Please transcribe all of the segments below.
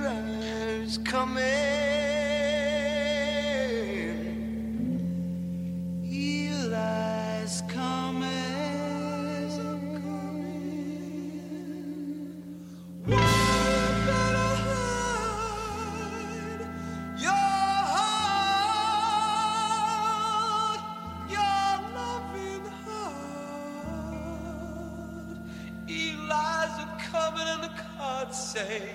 Candelario coming. Eli's coming. One better hide heart, your loving heart. Eli's coming, and the cards say,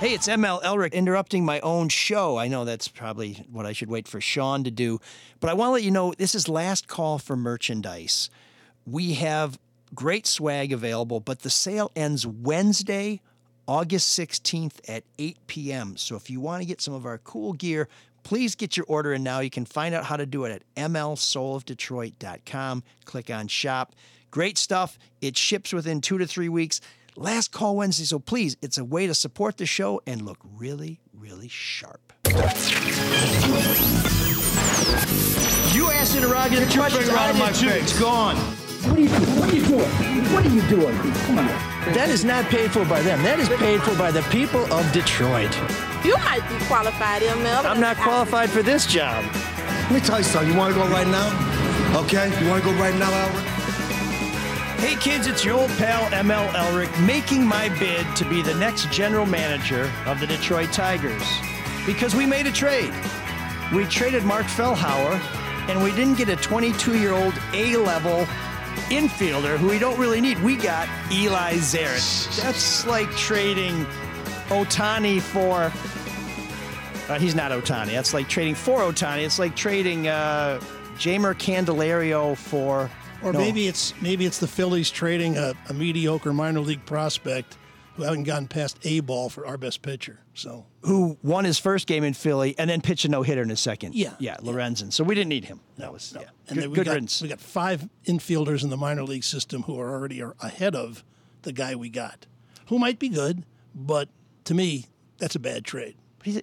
hey, it's ML Elric interrupting my own show. I know that's probably what I should wait for Sean to do, but I want to let you know this is last call for merchandise. We have great swag available, but the sale ends Wednesday, August 16th at 8 p.m. So if you want to get some of our cool gear, please get your order in now. You can find out how to do it at mlsoulofdetroit.com. Click on shop. Great stuff. It ships within 2 to 3 weeks. Last call Wednesday, so please, it's a way to support the show and look really, really sharp. You asked me to rob you the question out of my face. It's gone. What are you doing? Come on. That is not paid for by them. That is paid for by the people of Detroit. You might be qualified, ML. I'm not qualified for this job. Let me tell you something. You want to go right now? Okay? You want to go right now, Albert? Hey kids, it's your old pal ML Elric making my bid to be the next general manager of the Detroit Tigers because we made a trade. We traded Mark Fellhauer and we didn't get a 22-year-old A-level infielder who we don't really need. We got Eli Zaretz. That's like trading Otani for... he's not Otani. That's like trading for Otani. It's like trading Jamer Candelario for... Or no. maybe it's the Phillies trading a mediocre minor league prospect who haven't gotten past A ball for our best pitcher. So who won his first game in Philly and then pitched a no hitter in his second. Yeah. Lorenzen. So we didn't need him. No. And we got five infielders in the minor league system who are already ahead of the guy we got, who might be good, but to me that's a bad trade.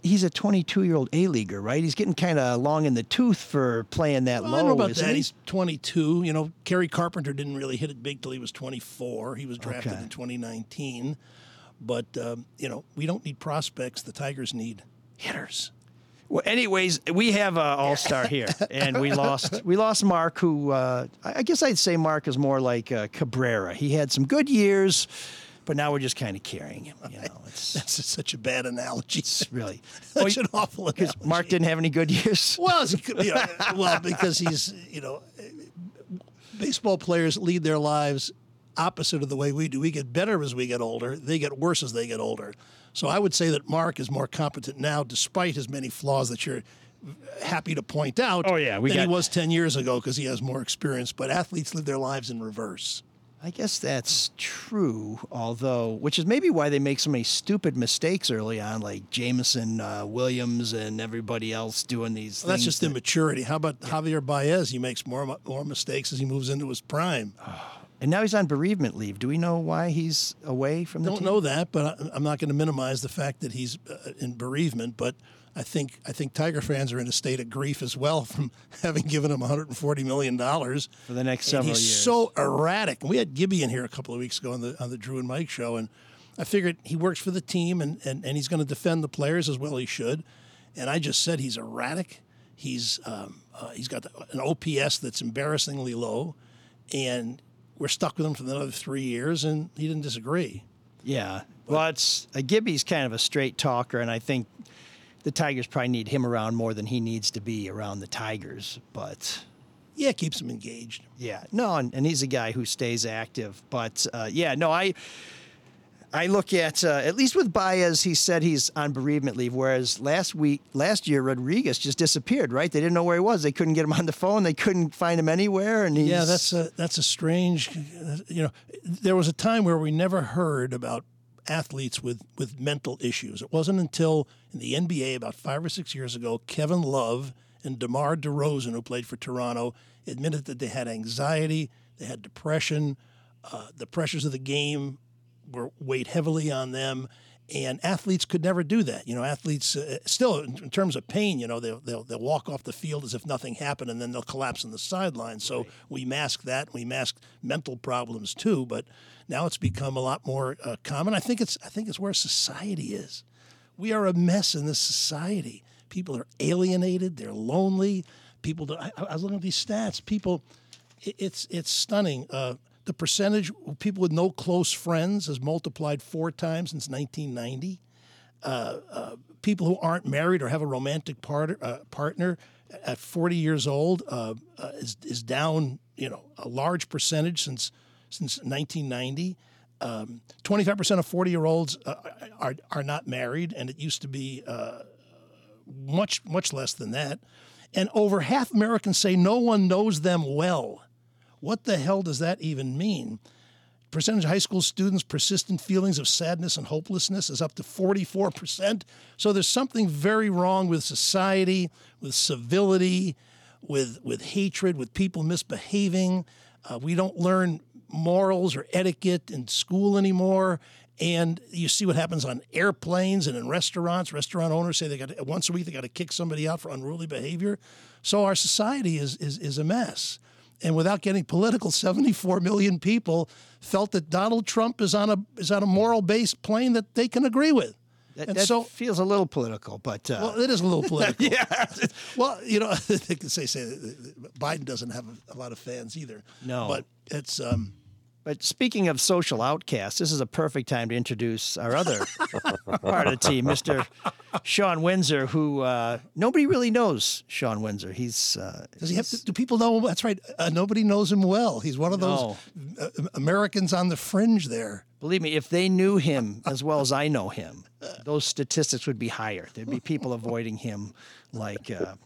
He's a 22-year-old A-leaguer, right? He's getting kind of long in the tooth for playing that low. I don't know about that. He's 22. You know, Kerry Carpenter didn't really hit it big till he was 24. He was drafted in 2019. But, you know, we don't need prospects. The Tigers need hitters. Well, anyways, we have an all-star here, and we lost Mark, who I guess I'd say Mark is more like Cabrera. He had some good years. But now we're just kind of carrying him. You know, that's such a bad analogy. It's really that's an awful analogy. Because Mark didn't have any good years. Well, because he's, you know, baseball players lead their lives opposite of the way we do. We get better as we get older. They get worse as they get older. So I would say that Mark is more competent now, despite his many flaws that you're happy to point out. Oh yeah, than he was 10 years ago because he has more experience. But athletes live their lives in reverse. I guess that's true, which is maybe why they make so many stupid mistakes early on, like Jameson Williams and everybody else doing these things. That's just immaturity. How about Javier Baez? He makes more mistakes as he moves into his prime. And now he's on bereavement leave. Do we know why he's away from the team? Don't know that, but I'm not going to minimize the fact that he's in bereavement, but... I think Tiger fans are in a state of grief as well from having given him $140 million for the next several years. He's so erratic. We had Gibby in here a couple of weeks ago on the Drew and Mike show, and I figured he works for the team and he's going to defend the players as well he should. And I just said he's erratic. He's got an OPS that's embarrassingly low, and we're stuck with him for another 3 years, and he didn't disagree. Yeah. But, well, Gibby's kind of a straight talker, and I think the Tigers probably need him around more than he needs to be around the Tigers, but... Yeah, it keeps him engaged. Yeah. No, and he's a guy who stays active, but, I look at least with Baez, he said he's on bereavement leave, whereas last year, Rodriguez just disappeared, right? They didn't know where he was. They couldn't get him on the phone. They couldn't find him anywhere, and he's... Yeah, that's a strange... You know, there was a time where we never heard about athletes with mental issues. It wasn't until in the NBA about 5 or 6 years ago, Kevin Love and DeMar DeRozan, who played for Toronto, admitted that they had anxiety, they had depression, the pressures of the game weighed heavily on them, And athletes could never do that. You know, athletes still, in terms of pain, you know, they'll walk off the field as if nothing happened, and then they'll collapse on the sideline. So we mask that. We mask mental problems too. But now it's become a lot more common. I think it's where society is. We are a mess in this society. People are alienated. They're lonely. People. I was looking at these stats. People. It's stunning. The percentage of people with no close friends has multiplied 4 times since 1990. People who aren't married or have a romantic partner at 40 years old is down, you know, a large percentage since 1990. 25% of 40-year-olds are not married, and it used to be much less than that. And over half Americans say no one knows them well. What the hell does that even mean? Percentage of high school students, persistent feelings of sadness and hopelessness is up to 44%. So there's something very wrong with society, with civility, with hatred, with people misbehaving. We don't learn morals or etiquette in school anymore. And you see what happens on airplanes and in restaurants. Restaurant owners say once a week they got to kick somebody out for unruly behavior. So our society is a mess. And without getting political, 74 million people felt that Donald Trump is on a moral-based plane that they can agree with. That feels a little political, but well, it is a little political. Yeah. Well, you know, they can say Biden doesn't have a lot of fans either. No, but it's. But speaking of social outcasts, this is a perfect time to introduce our other part of the team, Mr. Sean Windsor, who nobody really knows. Sean Windsor, do people know him? That's right. Nobody knows him well. He's one of those Americans on the fringe there. Believe me, if they knew him as well as I know him, those statistics would be higher. There'd be people avoiding him like the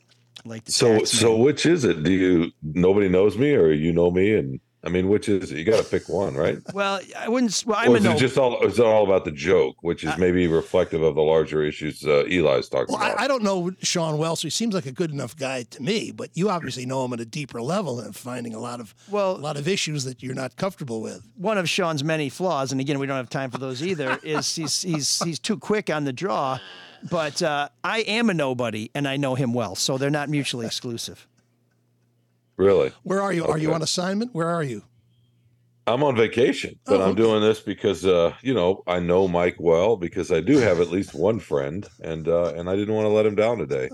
taxman. So which is it? Do you nobody knows me, or you know me and? I mean, which is it? You got to pick one, right? Well, I wouldn't. Well, I'm or is it just all? Is it all about the joke, which is maybe reflective of the larger issues Eli's talking about? I don't know Sean well, so he seems like a good enough guy to me. But you obviously know him at a deeper level and finding a lot of issues that you're not comfortable with. One of Sean's many flaws, and again, we don't have time for those either, is he's too quick on the draw. But I am a nobody, and I know him well, so they're not mutually exclusive. Really? Where are you? Okay. Are you on assignment? Where are you? I'm on vacation, but I'm doing this because, you know, I know Mike well because I do have at least one friend, and I didn't want to let him down today.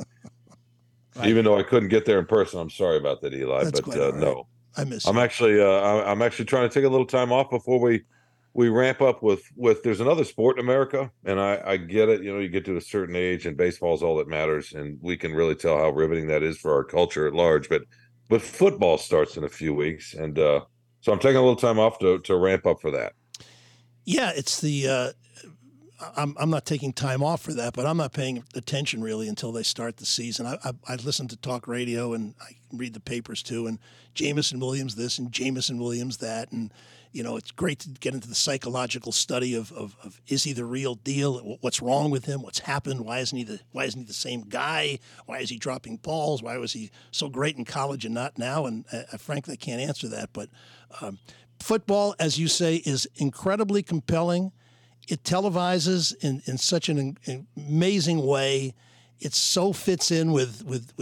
Right. Even though I couldn't get there in person. I'm sorry about that, Eli. That's but right. No, I miss. I'm actually I'm actually trying to take a little time off before we ramp up with there's another sport in America, and I get it. You know, you get to a certain age, and baseball's all that matters, and we can really tell how riveting that is for our culture at large, but. But football starts in a few weeks, and so I'm taking a little time off to ramp up for that. Yeah, it's the I'm not taking time off for that, but I'm not paying attention really until they start the season. I listen to talk radio, and I read the papers too, and Jameson Williams this and Jameson Williams that, and you know it's great to get into the psychological study of is he the real deal? What's wrong with him? What's happened? Why isn't he the same guy? Why is he dropping balls? Why was he so great in college and not now? And frankly, I can't answer that. But football, as you say, is incredibly compelling. It televises in such an amazing way. It so fits in with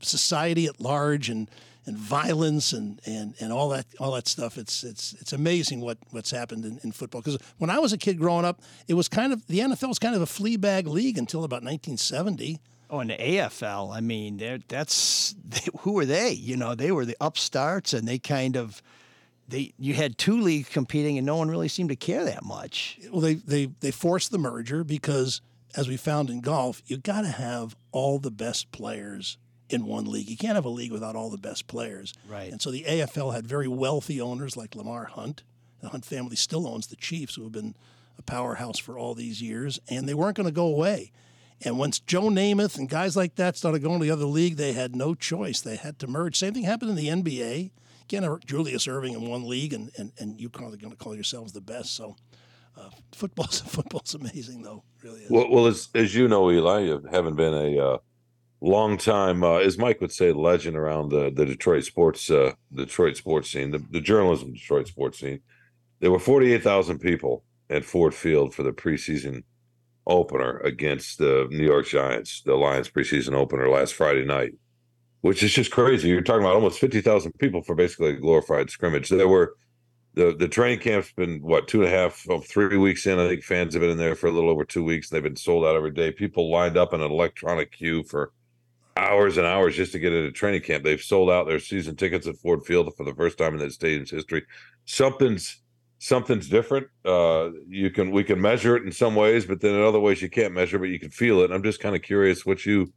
society at large and violence and all that stuff. It's amazing what's happened in football. Because when I was a kid growing up, it was kind of the NFL was kind of a flea bag league until about 1970. Oh, and the AFL. I mean, who were they? You know, they were the upstarts, and they kind of. You had 2 leagues competing, and no one really seemed to care that much. Well, they forced the merger because, as we found in golf, you got to have all the best players in one league. You can't have a league without all the best players. Right. And so the AFL had very wealthy owners like Lamar Hunt. The Hunt family still owns the Chiefs, who have been a powerhouse for all these years, and they weren't going to go away. And once Joe Namath and guys like that started going to the other league, they had no choice. They had to merge. Same thing happened in the NBA. Again, Julius Irving in one league, and you're going to call yourselves the best. So, football's amazing, though. It really is. Well, as you know, Eli, having been a long time, as Mike would say, legend around the Detroit sports scene, the journalism Detroit sports scene. There were 48,000 people at Ford Field for the preseason opener against the New York Giants, the Lions preseason opener last Friday night, which is just crazy. You're talking about almost 50,000 people for basically a glorified scrimmage. There were the training camp's been, 2.5 or 3 weeks in. I think fans have been in there for a little over 2 weeks. They've been sold out every day. People lined up in an electronic queue for hours and hours just to get into training camp. They've sold out their season tickets at Ford Field for the first time in the stadium's history. Something's different. We can measure it in some ways, but then in other ways you can't measure, but you can feel it. And I'm just kind of curious what you've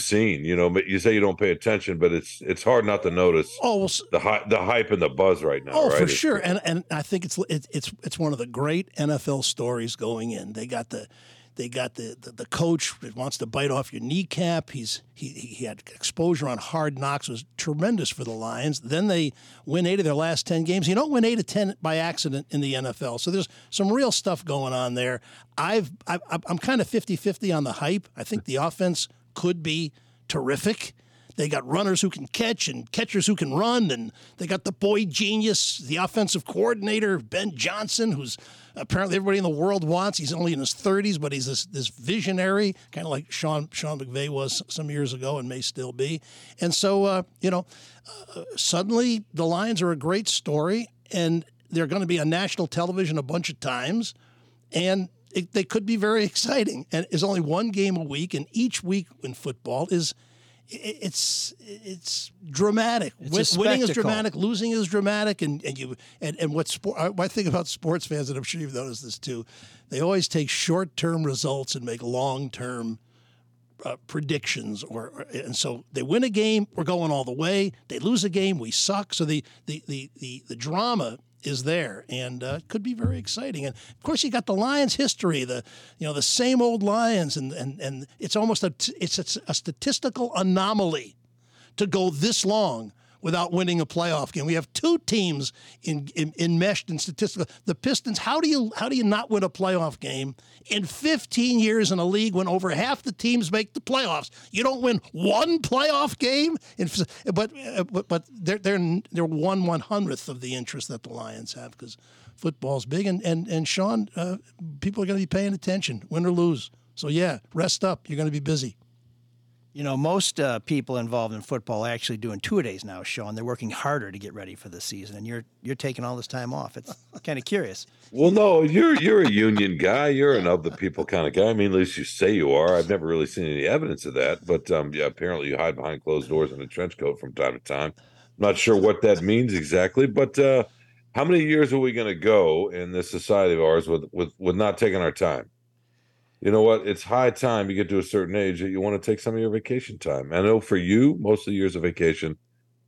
seen. You know, you say you don't pay attention, but it's hard not to notice the hype and the buzz right now. Oh, right? For sure. And I think it's one of the great NFL stories going in. They got the coach that wants to bite off your kneecap. He had exposure on Hard Knocks. It was tremendous for the Lions. Then they win 8 of their last 10 games. You don't win 8 of 10 by accident in the NFL. So there's some real stuff going on there. I'm kind of 50-50 on the hype. I think the offense could be terrific. They got runners who can catch and catchers who can run, and they got the boy genius, the offensive coordinator, Ben Johnson, who's apparently everybody in the world wants. He's only in his 30s, but he's this visionary, kind of like Sean McVay was some years ago and may still be. And so, suddenly the Lions are a great story, and they're going to be on national television a bunch of times, and they could be very exciting. And there's only one game a week, and each week in football is – It's dramatic. Winning is dramatic. Losing is dramatic. And what sport? I think about sports fans, and I'm sure you've noticed this too. They always take short-term results and make long-term predictions. And so they win a game, we're going all the way. They lose a game, we suck. So the drama is there, and it could be very exciting. And of course, you got the Lions' history, the same old Lions, and it's almost a statistical anomaly to go this long without winning a playoff game. We have two teams enmeshed in statistical. The Pistons, how do you not win a playoff game in 15 years in a league when over half the teams make the playoffs? You don't win one playoff game, but they're 1/100th of the interest that the Lions have because football's big, and Sean, people are going to be paying attention, win or lose. So yeah, rest up. You're going to be busy. You know, most people involved in football are actually doing two-a-days now, Sean. They're working harder to get ready for the season, and you're taking all this time off. It's kind of curious. Well, no, you're a union guy. You're an of-the-people kind of guy. I mean, at least you say you are. I've never really seen any evidence of that. But, yeah, apparently you hide behind closed doors in a trench coat from time to time. I'm not sure what that means exactly. But how many years are we going to go in this society of ours with not taking our time? You know what? It's high time you get to a certain age that you want to take some of your vacation time. I know for you, most of the years of vacation,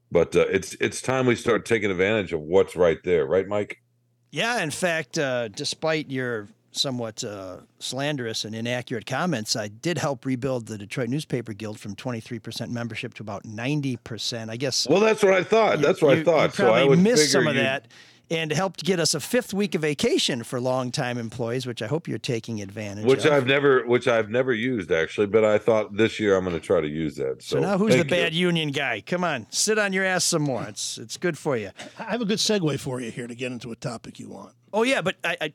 but it's time we start taking advantage of what's right there. Right, Mike? Yeah. In fact, despite your somewhat slanderous and inaccurate comments, I did help rebuild the Detroit Newspaper Guild from 23% membership to about 90%. I guess. Well, that's what I thought. You probably so I would missed some of that. And helped get us a 5th week of vacation for longtime employees, which I hope you're taking advantage of. Which I've never used, actually, but I thought this year I'm going to try to use that. So now who's the bad union guy? Come on, sit on your ass some more. It's good for you. I have a good segue for you here to get into a topic you want. Oh, yeah, but I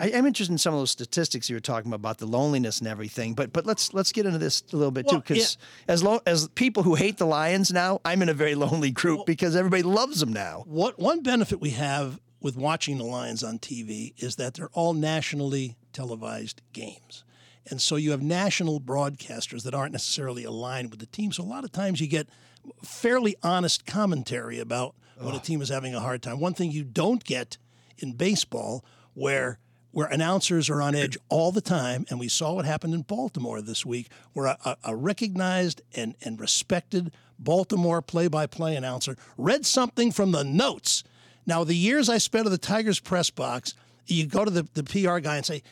am interested in some of those statistics you were talking about, the loneliness and everything. But let's get into this a little bit, too, because as people who hate the Lions now, I'm in a very lonely group because everybody loves them now. What one benefit we have with watching the Lions on TV is that they're all nationally televised games. And so you have national broadcasters that aren't necessarily aligned with the team. So a lot of times you get fairly honest commentary about when a team is having a hard time. One thing you don't get in baseball, where announcers are on edge all the time, and we saw what happened in Baltimore this week, where a recognized and respected Baltimore play-by-play announcer read something from the notes. Now, the years I spent at the Tigers press box, you go to the PR guy and say,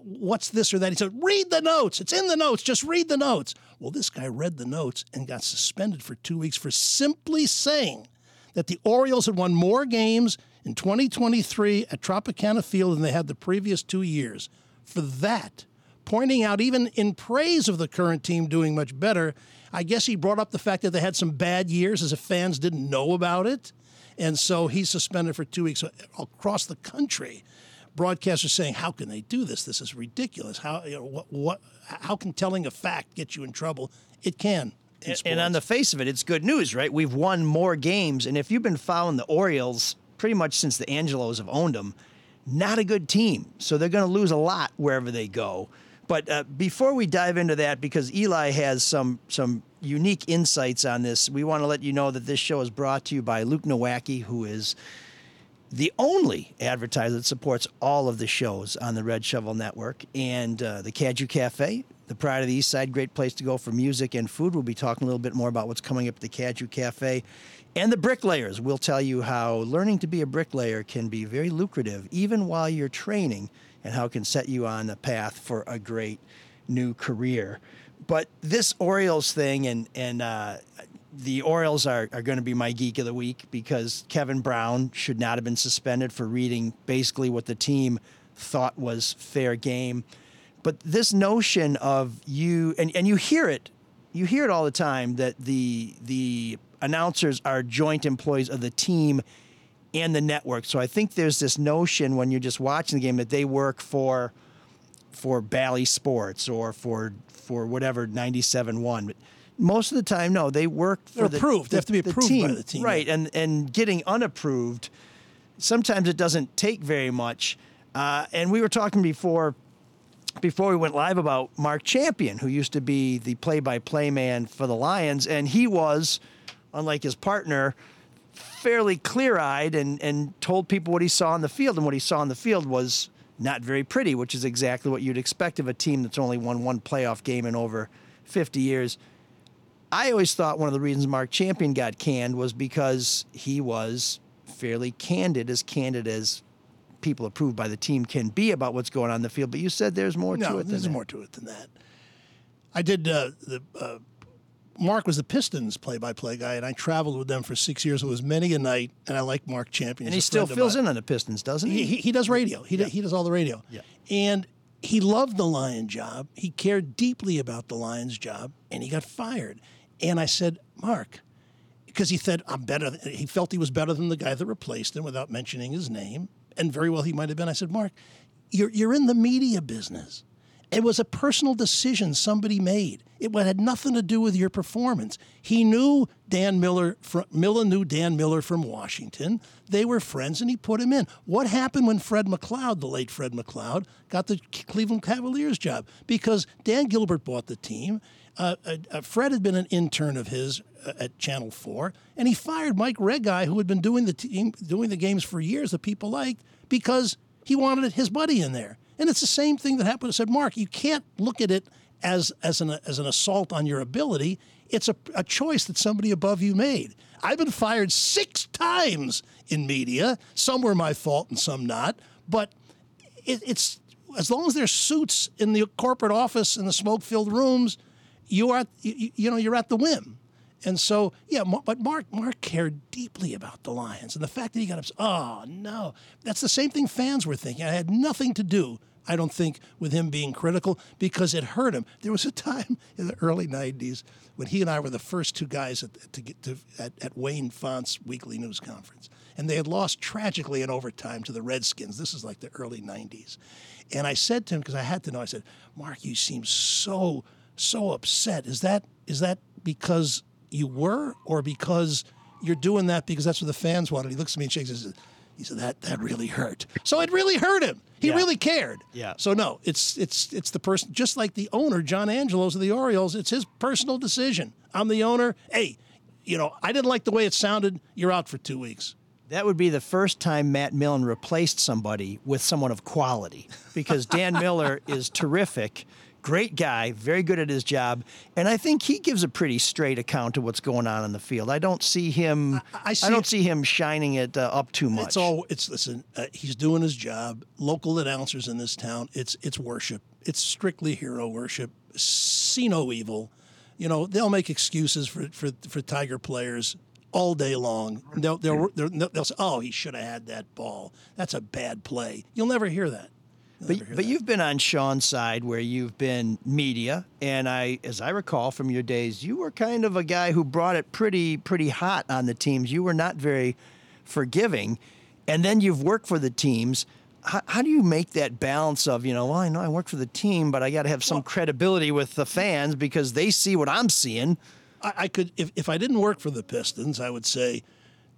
what's this or that? He said, read the notes. It's in the notes. Just read the notes. Well, this guy read the notes and got suspended for 2 weeks for simply saying that the Orioles had won more games in 2023 at Tropicana Field than they had the previous 2 years. For that, pointing out even in praise of the current team doing much better, I guess he brought up the fact that they had some bad years as if fans didn't know about it. And so he's suspended for 2 weeks across the country. broadcasters saying, how can they do this? This is ridiculous. How, you know, what, how can telling a fact get you in trouble? It can. And on the face of it, it's good news, right? We've won more games. And if you've been following the Orioles pretty much since the Angelos have owned them, not a good team. So they're going to lose a lot wherever they go. But before we dive into that, because Eli has some unique insights on this, we want to let you know that this show is brought to you by Luke Nowacki, who is the only advertiser that supports all of the shows on the Red Shovel Network, and the Cadieux Cafe, the Pride of the East Side, great place to go for music and food. We'll be talking a little bit more about what's coming up at the Cadieux Cafe. And the Bricklayers. We'll tell you how learning to be a bricklayer can be very lucrative, even while you're training, and how it can set you on the path for a great new career. But this Orioles thing, and the Orioles are going to be my geek of the week, because Kevin Brown should not have been suspended for reading basically what the team thought was fair game. But this notion of you, and you hear it all the time, that the announcers are joint employees of the team and the network. So I think there's this notion when you're just watching the game that they work for Bally Sports or for whatever 97.1. But most of the time, no, they work for approved. They have to be approved by the team, right? And getting unapproved, sometimes it doesn't take very much. And we were talking before we went live about Mark Champion, who used to be the play-by-play man for the Lions, and he was, unlike his partner, fairly clear-eyed and told people what he saw on the field, and what he saw on the field was not very pretty, which is exactly what you'd expect of a team that's only won one playoff game in over 50 years. I always thought one of the reasons Mark Champion got canned was because he was fairly candid as people approved by the team can be about what's going on in the field. But you said there's more to it than that. No, there's more to it than that. I did Mark was the Pistons play-by-play guy, and I traveled with them for 6 years. It was many a night, and I like Mark Champion. And he still fills in on the Pistons, doesn't he? He does radio. He does all the radio. Yeah. And he loved the Lion job. He cared deeply about the Lions job, and he got fired. And I said, Mark, because he said, I'm better. He felt he was better than the guy that replaced him without mentioning his name, and very well he might have been. I said, Mark, you're in the media business. It was a personal decision somebody made. It had nothing to do with your performance. He knew Dan Miller. Miller knew Dan Miller from Washington. They were friends, and he put him in. What happened when Fred McLeod, the late Fred McLeod, got the Cleveland Cavaliers job? Because Dan Gilbert bought the team. Fred had been an intern of his at Channel 4, and he fired Mike Regi, who had been doing the games for years that people liked, because he wanted his buddy in there. And it's the same thing that happened. I said, Mark, you can't look at it as an assault on your ability. It's a choice that somebody above you made. I've been fired 6 times in media. Some were my fault and some not. But it's as long as there's suits in the corporate office in the smoke-filled rooms, you're at the whim. And so, but Mark cared deeply about the Lions. And the fact that he got upset, oh, no. That's the same thing fans were thinking. It had nothing to do, I don't think, with him being critical, because it hurt him. There was a time in the early 90s when he and I were the first 2 guys at Wayne Font's weekly news conference. And they had lost tragically in overtime to the Redskins. This is like the early 90s. And I said to him, because I had to know, I said, Mark, you seem so upset. Is that because you were, or because you're doing that because that's what the fans wanted? He looks at me and shakes his head. He said, that really hurt. So it really hurt him. He really cared. Yeah. So no, it's the person, just like the owner, John Angelos of the Orioles, it's his personal decision. I'm the owner. Hey, I didn't like the way it sounded. You're out for 2 weeks. That would be the first time Matt Millen replaced somebody with someone of quality, because Dan Miller is terrific. Great guy, very good at his job, and I think he gives a pretty straight account of what's going on the field. I don't see him. I don't see him shining it up too much. He's doing his job. Local announcers in this town, it's worship. It's strictly hero worship. See no evil. They'll make excuses for Tiger players all day long. They'll say, "Oh, he should have had that ball. That's a bad play." You'll never hear that. But you've been on Sean's side, where you've been media, and as I recall from your days, you were kind of a guy who brought it pretty hot on the teams. You were not very forgiving, and then you've worked for the teams. How do you make that balance of, you know, well, I know I work for the team, but I got to have some credibility with the fans because they see what I'm seeing. I could, if I didn't work for the Pistons, I would say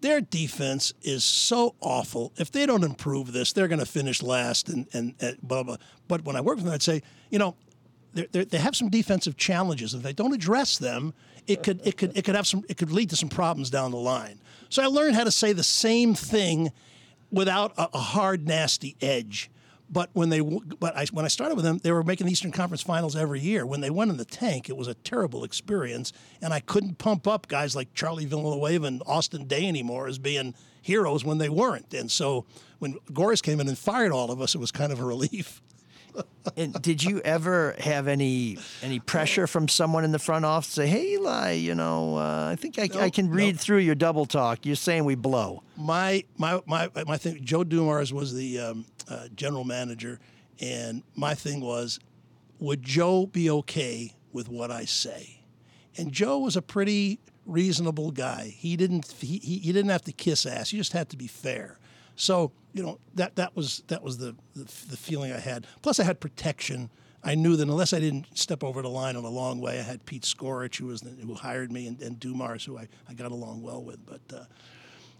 their defense is so awful. If they don't improve this, they're going to finish last and blah, blah. But when I work for them, I'd say, you know, they have some defensive challenges. If they don't address them, it could lead to some problems down the line. So I learned how to say the same thing without a hard, nasty edge. But when I started with them, they were making the Eastern Conference Finals every year. When they went in the tank, it was a terrible experience, and I couldn't pump up guys like Charlie Villanueva and Austin Day anymore as being heroes when they weren't. And so when Goris came in and fired all of us, it was kind of a relief. And did you ever have any pressure from someone in the front office to say, hey, Eli, you know, I think I can read through your double talk. You're saying we blow. My thing, Joe Dumars was the general manager, and my thing was, would Joe be okay with what I say? And Joe was a pretty reasonable guy. He didn't have to kiss ass. He just had to be fair. So, you know, that was the feeling I had. Plus, I had protection. I knew that unless I didn't step over the line in a long way, I had Pete Skorich, who hired me, and Dumars, who I got along well with. But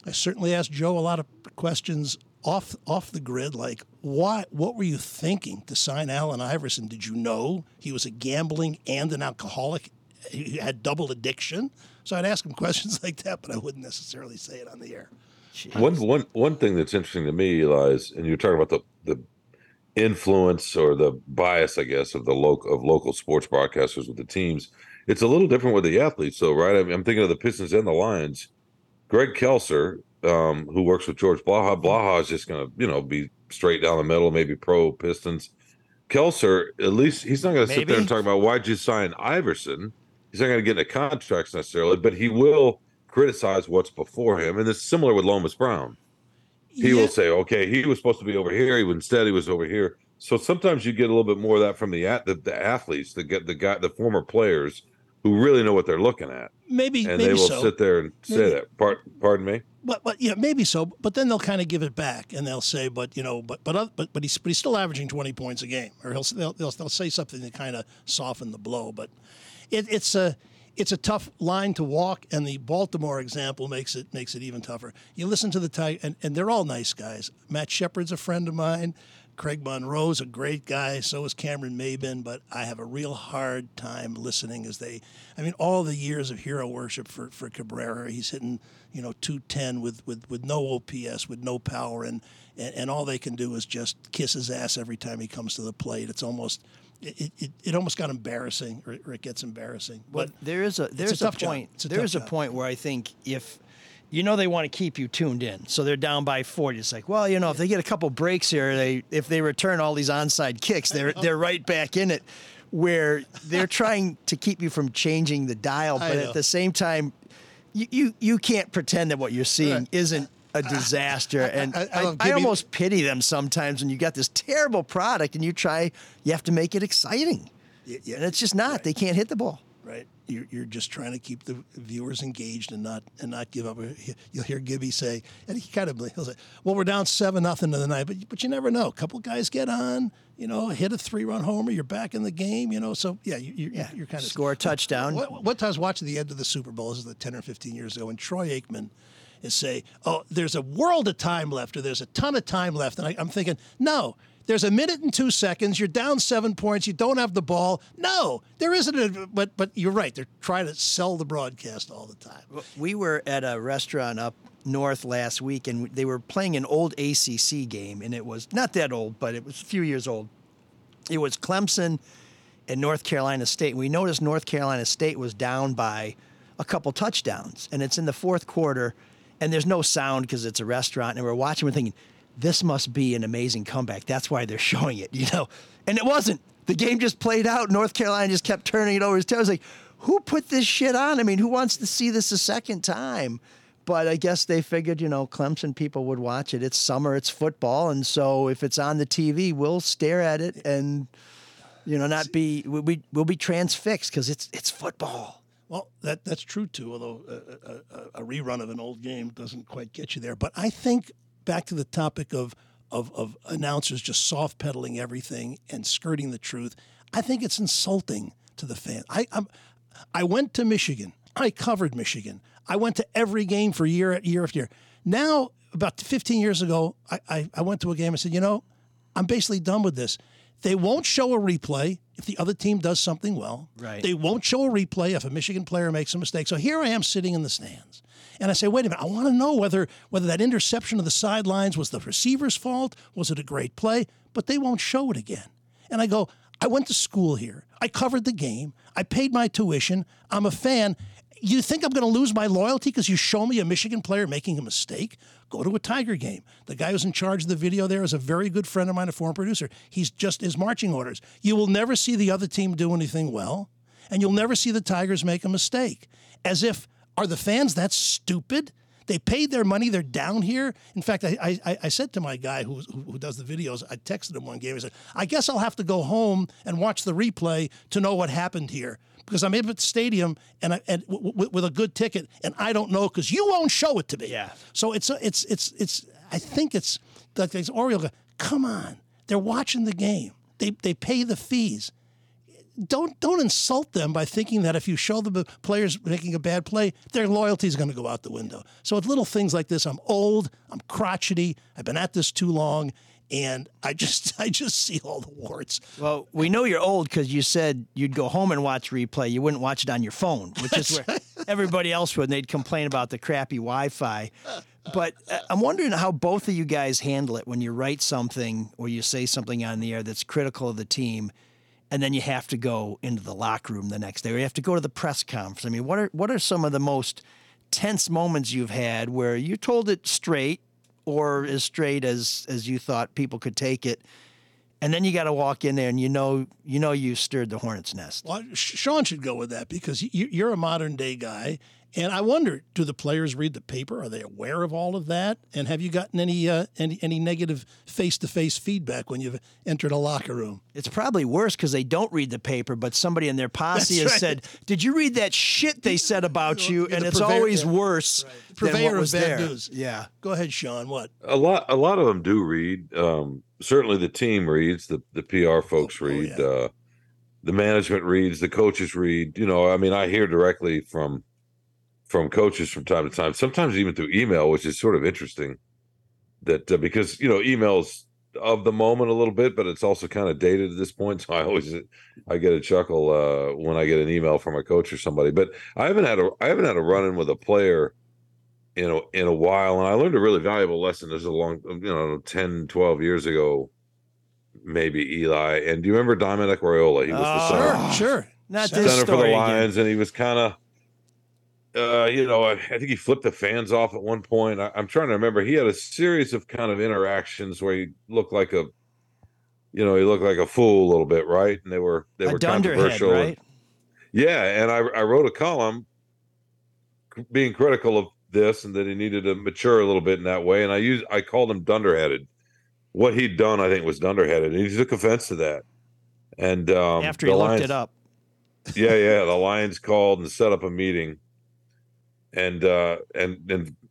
I certainly asked Joe a lot of questions off the grid, like, why? What were you thinking to sign Allen Iverson? Did you know he was a gambling and an alcoholic? He had double addiction. So I'd ask him questions like that, but I wouldn't necessarily say it on the air. Jeez. One thing that's interesting to me, Eli, is, and you're talking about the influence or the bias, I guess, of the local sports broadcasters with the teams. It's a little different with the athletes, though, right? I mean, I'm thinking of the Pistons and the Lions. Greg Kelser, who works with George Blaha. Blaha is just going to, you know, be straight down the middle, maybe pro Pistons. Kelser, at least he's not going to sit there and talk about why'd you sign Iverson. He's not going to get into contracts necessarily, but he will criticize what's before him, and it's similar with Lomas Brown. He will say, okay, he was supposed to be over here, instead he was over here. So sometimes you get a little bit more of that from the athletes, the former players who really know what they're looking at. Maybe they will sit there and say that. Pardon me. But yeah, maybe so. But then they'll kind of give it back and they'll say, but you know, he's still averaging 20 points a game, or they'll say something to kind of soften the blow. But it's a tough line to walk, and the Baltimore example makes it even tougher. You listen to the Tigers, and they're all nice guys. Matt Shepard's a friend of mine. Craig Monroe's a great guy. So is Cameron Maybin, but I have a real hard time listening as they – I mean, all the years of hero worship for Cabrera. He's hitting, you know, 210 with no OPS, with no power, and all they can do is just kiss his ass every time he comes to the plate. It's almost – It almost got embarrassing, or it gets embarrassing. But there's a point where I think if you know they want to keep you tuned in, so they're down by 40. It's like, well, you know, if they get a couple breaks here, if they return all these onside kicks, they're right back in it. Where they're trying to keep you from changing the dial, but at the same time, you can't pretend that what you're seeing isn't a disaster, and I almost pity them sometimes when you got this terrible product and you have to make it exciting, and it's just not. Right. They can't hit the ball. Right, you're just trying to keep the viewers engaged and not give up. You'll hear Gibby say, and he'll say, "Well, we're down 7-0 in the night, but you never know. A couple guys get on, you know, hit a 3-run homer, you're back in the game, you know." So you're kind of score a touchdown. What I was watching the end of the Super Bowl, this is 10 or 15 years ago, and Troy Aikman is say, oh, there's a world of time left, or there's a ton of time left. And I'm thinking, no, there's 1 minute and 2 seconds. You're down 7 points. You don't have the ball. No, there isn't. But you're right. They're trying to sell the broadcast all the time. We were at a restaurant up north last week, and they were playing an old ACC game, and it was not that old, but it was a few years old. It was Clemson and North Carolina State. We noticed North Carolina State was down by a couple touchdowns, and it's in the fourth quarter. And there's no sound because it's a restaurant, and we're watching. We're thinking, this must be an amazing comeback. That's why they're showing it, you know. And it wasn't. The game just played out. North Carolina just kept turning it over. I was like, who put this shit on? I mean, who wants to see this a second time? But I guess they figured, you know, Clemson people would watch it. It's summer. It's football. And so if it's on the TV, we'll stare at it and, you know, we'll be transfixed because it's football. Well, that's true, too, although a rerun of an old game doesn't quite get you there. But I think back to the topic of of announcers just soft pedaling everything and skirting the truth. I think it's insulting to the fan. I went to Michigan. I covered Michigan. I went to every game for year after year. Now, about 15 years ago, I went to a game and said, you know, I'm basically done with this. They won't show a replay if the other team does something well. Right. They won't show a replay if a Michigan player makes a mistake. So here I am sitting in the stands. And I say, wait a minute, I want to know whether that interception of the sidelines was the receiver's fault. Was it a great play? But they won't show it again. And I go, I went to school here. I covered the game. I paid my tuition. I'm a fan. You think I'm going to lose my loyalty because you show me a Michigan player making a mistake? Go to a Tiger game. The guy who's in charge of the video there is a very good friend of mine, a former producer. He's just his marching orders. You will never see the other team do anything well, and you'll never see the Tigers make a mistake. As if, are the fans that stupid? They paid their money. They're down here. In fact, I said to my guy who does the videos, I texted him one game. I said, I guess I'll have to go home and watch the replay to know what happened here because I'm in the stadium and with a good ticket, and I don't know because you won't show it to me. Yeah. So it's I think it's like Oriole. Come on, they're watching the game. They pay the fees. Don't insult them by thinking that if you show the players making a bad play, their loyalty is going to go out the window. So with little things like this, I'm old, I'm crotchety, I've been at this too long, and I just see all the warts. Well, we know you're old because you said you'd go home and watch replay. You wouldn't watch it on your phone, which is where everybody else would, and they'd complain about the crappy Wi-Fi. But I'm wondering how both of you guys handle it when you write something or you say something on the air that's critical of the team, and then you have to go into the locker room the next day, or you have to go to the press conference. I mean, what are some of the most tense moments you've had where you told it straight, or as straight as you thought people could take it, and then you got to walk in there and you know you stirred the hornet's nest? Well, Sean should go with that because you're a modern day guy, and I wonder, do the players read the paper? Are they aware of all of that? And have you gotten any negative face-to-face feedback when you've entered a locker room? It's probably worse because they don't read the paper, but somebody in their posse said, "Did you read that shit they said about you?" And it's always worse. Right. Purveyor of bad news. Yeah. Go ahead, Sean. What? A lot of them do read. Certainly the team reads, the PR folks read, yeah. The management reads, the coaches read. You know, I mean, I hear directly from coaches from time to time, sometimes even through email, which is sort of interesting that because, you know, email's of the moment a little bit, but it's also kind of dated at this point. So I get a chuckle when I get an email from a coach or somebody, but I haven't had a run-in with a player in a while. And I learned a really valuable lesson. This is a long, 10, 12 years ago, maybe, Eli. And do you remember Dominic Raiola? He was the center. Sure. Not this center story for the Lions. Again. And he was kind of, I think he flipped the fans off at one point. I'm trying to remember. He had a series of kind of interactions where he looked like a fool a little bit, right? And they were controversial, right? And I wrote a column being critical of this, and that he needed to mature a little bit in that way. And I called him dunderheaded. What he'd done, I think, was dunderheaded, and he took offense to that. And after he looked it up, the Lions called and set up a meeting. And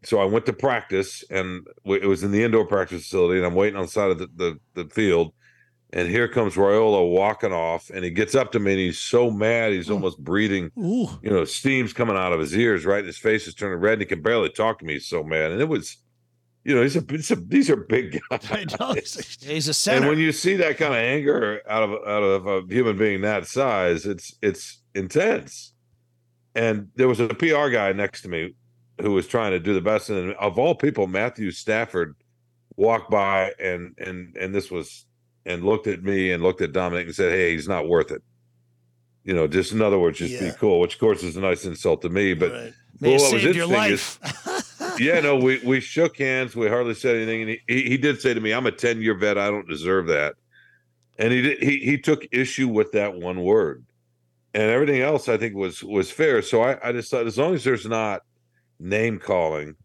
so I went to practice, and it was in the indoor practice facility, and I'm waiting on the side of the field, and here comes Raiola walking off, and he gets up to me, and he's so mad, he's almost breathing. Ooh. You know, steam's coming out of his ears, right? And his face is turning red, and he can barely talk to me. He's so mad, and it was, these are big guys. I know. He's a center. And when you see that kind of anger out of a human being that size, it's intense. And there was a PR guy next to me who was trying to do the best. And of all people, Matthew Stafford walked by and looked at me and looked at Dominic and said, "Hey, he's not worth it." You know, just in other words, just be cool, which of course is a nice insult to me. But what was interesting is, we shook hands. We hardly said anything. And he did say to me, "I'm a 10-year vet. I don't deserve that." And he took issue with that one word. And everything else, I think, was fair. So I just thought, as long as there's not name calling,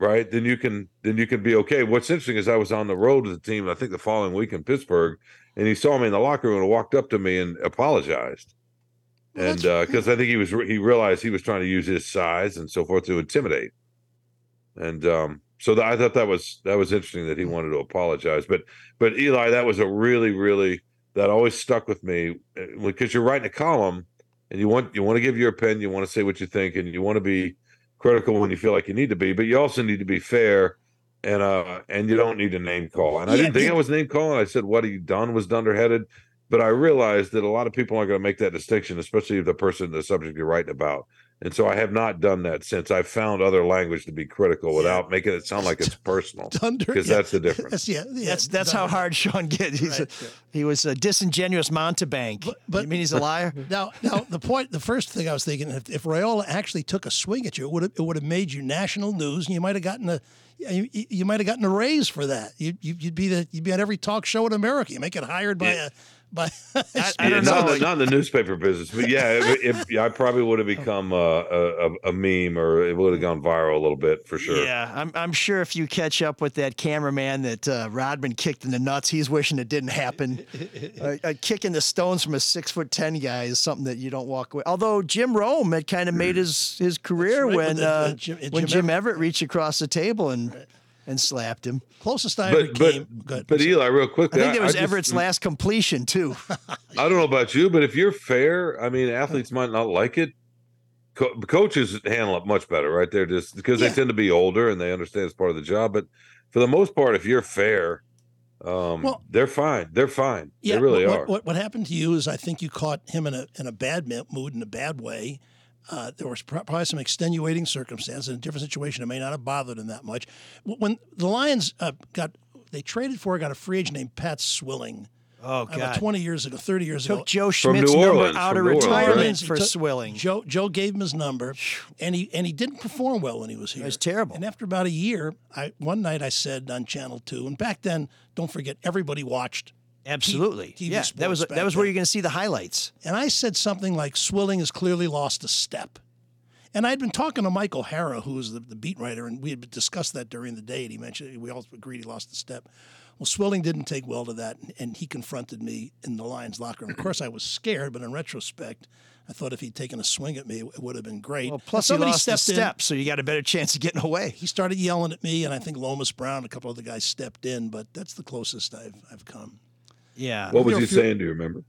right, then you can be okay. What's interesting is I was on the road with the team, I think the following week in Pittsburgh, and he saw me in the locker room and walked up to me and apologized. And because I think he realized he was trying to use his size and so forth to intimidate. And So I thought that was interesting that he wanted to apologize. But Eli, that was a really that always stuck with me, because you're writing a column and you want to give your opinion, you want to say what you think, and you want to be critical when you feel like you need to be, but you also need to be fair, and you don't need to name call. And I didn't think I was name calling. I said what he done was dunderheaded, but I realized that a lot of people aren't going to make that distinction, especially if the person, the subject you're writing about. And so I have not done that since. I've found other language to be critical without making it sound like it's personal, because that's the difference. That's how hard Sean gets. He was a disingenuous mountebank. But you mean he's a liar? Now the first thing I was thinking, if Raiola actually took a swing at you, it would have made you national news, and you might have gotten a raise for that. You'd be on every talk show in America. You might get hired by a. But I don't know. Not in the newspaper business, but I probably would have become a meme, or it would have gone viral a little bit for sure. Yeah, I'm sure if you catch up with that cameraman that Rodman kicked in the nuts, he's wishing it didn't happen. Kicking the stones from a 6'10" guy is something that you don't walk away. Although Jim Rome had kind of made his career when Jim Everett reached across the table and slapped him. Closest I ever came. But Eli, real quickly, I think it was Everett's last completion too. I don't know about you, but if you're fair, I mean, athletes might not like it. Coaches handle it much better, right? They're just because they tend to be older and they understand it's part of the job. But for the most part, if you're fair, they're fine. They're fine. Yeah, they really are. What happened to you is I think you caught him in a bad mood, in a bad way. There was probably some extenuating circumstances. In a different situation, it may not have bothered him that much. When the Lions got a free agent named Pat Swilling. Oh, God. About 30 years ago. Took Joe Schmidt's number out of retirement for Swilling. Joe gave him his number, and he didn't perform well when he was here. It was terrible. And after about a year, one night I said on Channel 2, and back then, don't forget, everybody watched. Absolutely. TV yeah, that was where you're going to see the highlights. And I said something like, Swilling has clearly lost a step. And I'd been talking to Mike O'Hara, who was the beat writer, and we had discussed that during the day, and he mentioned we all agreed he lost a step. Well, Swilling didn't take well to that, and he confronted me in the Lions locker room. Of course, I was scared, but in retrospect, I thought if he'd taken a swing at me, it would have been great. Well, plus he lost a step, so you got a better chance of getting away. He started yelling at me, and I think Lomas Brown, a couple other guys stepped in, but that's the closest I've come. Yeah. What was he saying? Do you remember?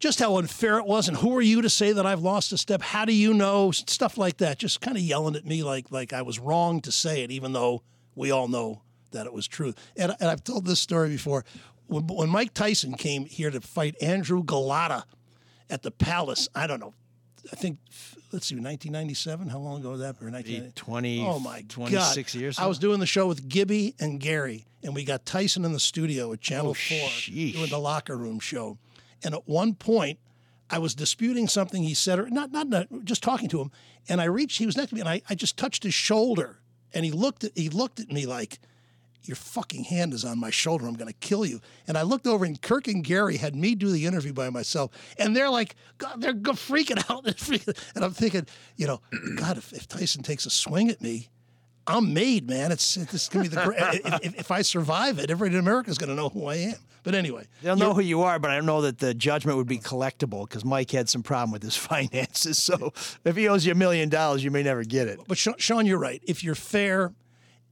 Just how unfair it was, and who are you to say that I've lost a step? How do you know? Stuff like that. Just kind of yelling at me like I was wrong to say it, even though we all know that it was true. And I've told this story before. When Mike Tyson came here to fight Andrew Galata at the Palace, I don't know. I think, 1997. How long ago was that? Or 1990? 26 years ago. I was doing the show with Gibby and Gary, and we got Tyson in the studio at Channel 4 doing the locker room show. And at one point, I was disputing something he said, or not just talking to him. And I reached, he was next to me, and I just touched his shoulder, and he looked at me like, your fucking hand is on my shoulder. I'm going to kill you. And I looked over, and Kirk and Gary had me do the interview by myself. And they're like, God, they're freaking out. And I'm thinking, God, if Tyson takes a swing at me, I'm made, man. It's going to be the if I survive it, everybody in America is going to know who I am. But anyway. They'll know who you are, but I don't know that the judgment would be collectible, because Mike had some problem with his finances. So if he owes you $1 million, you may never get it. But Sean, you're right. If you're fair,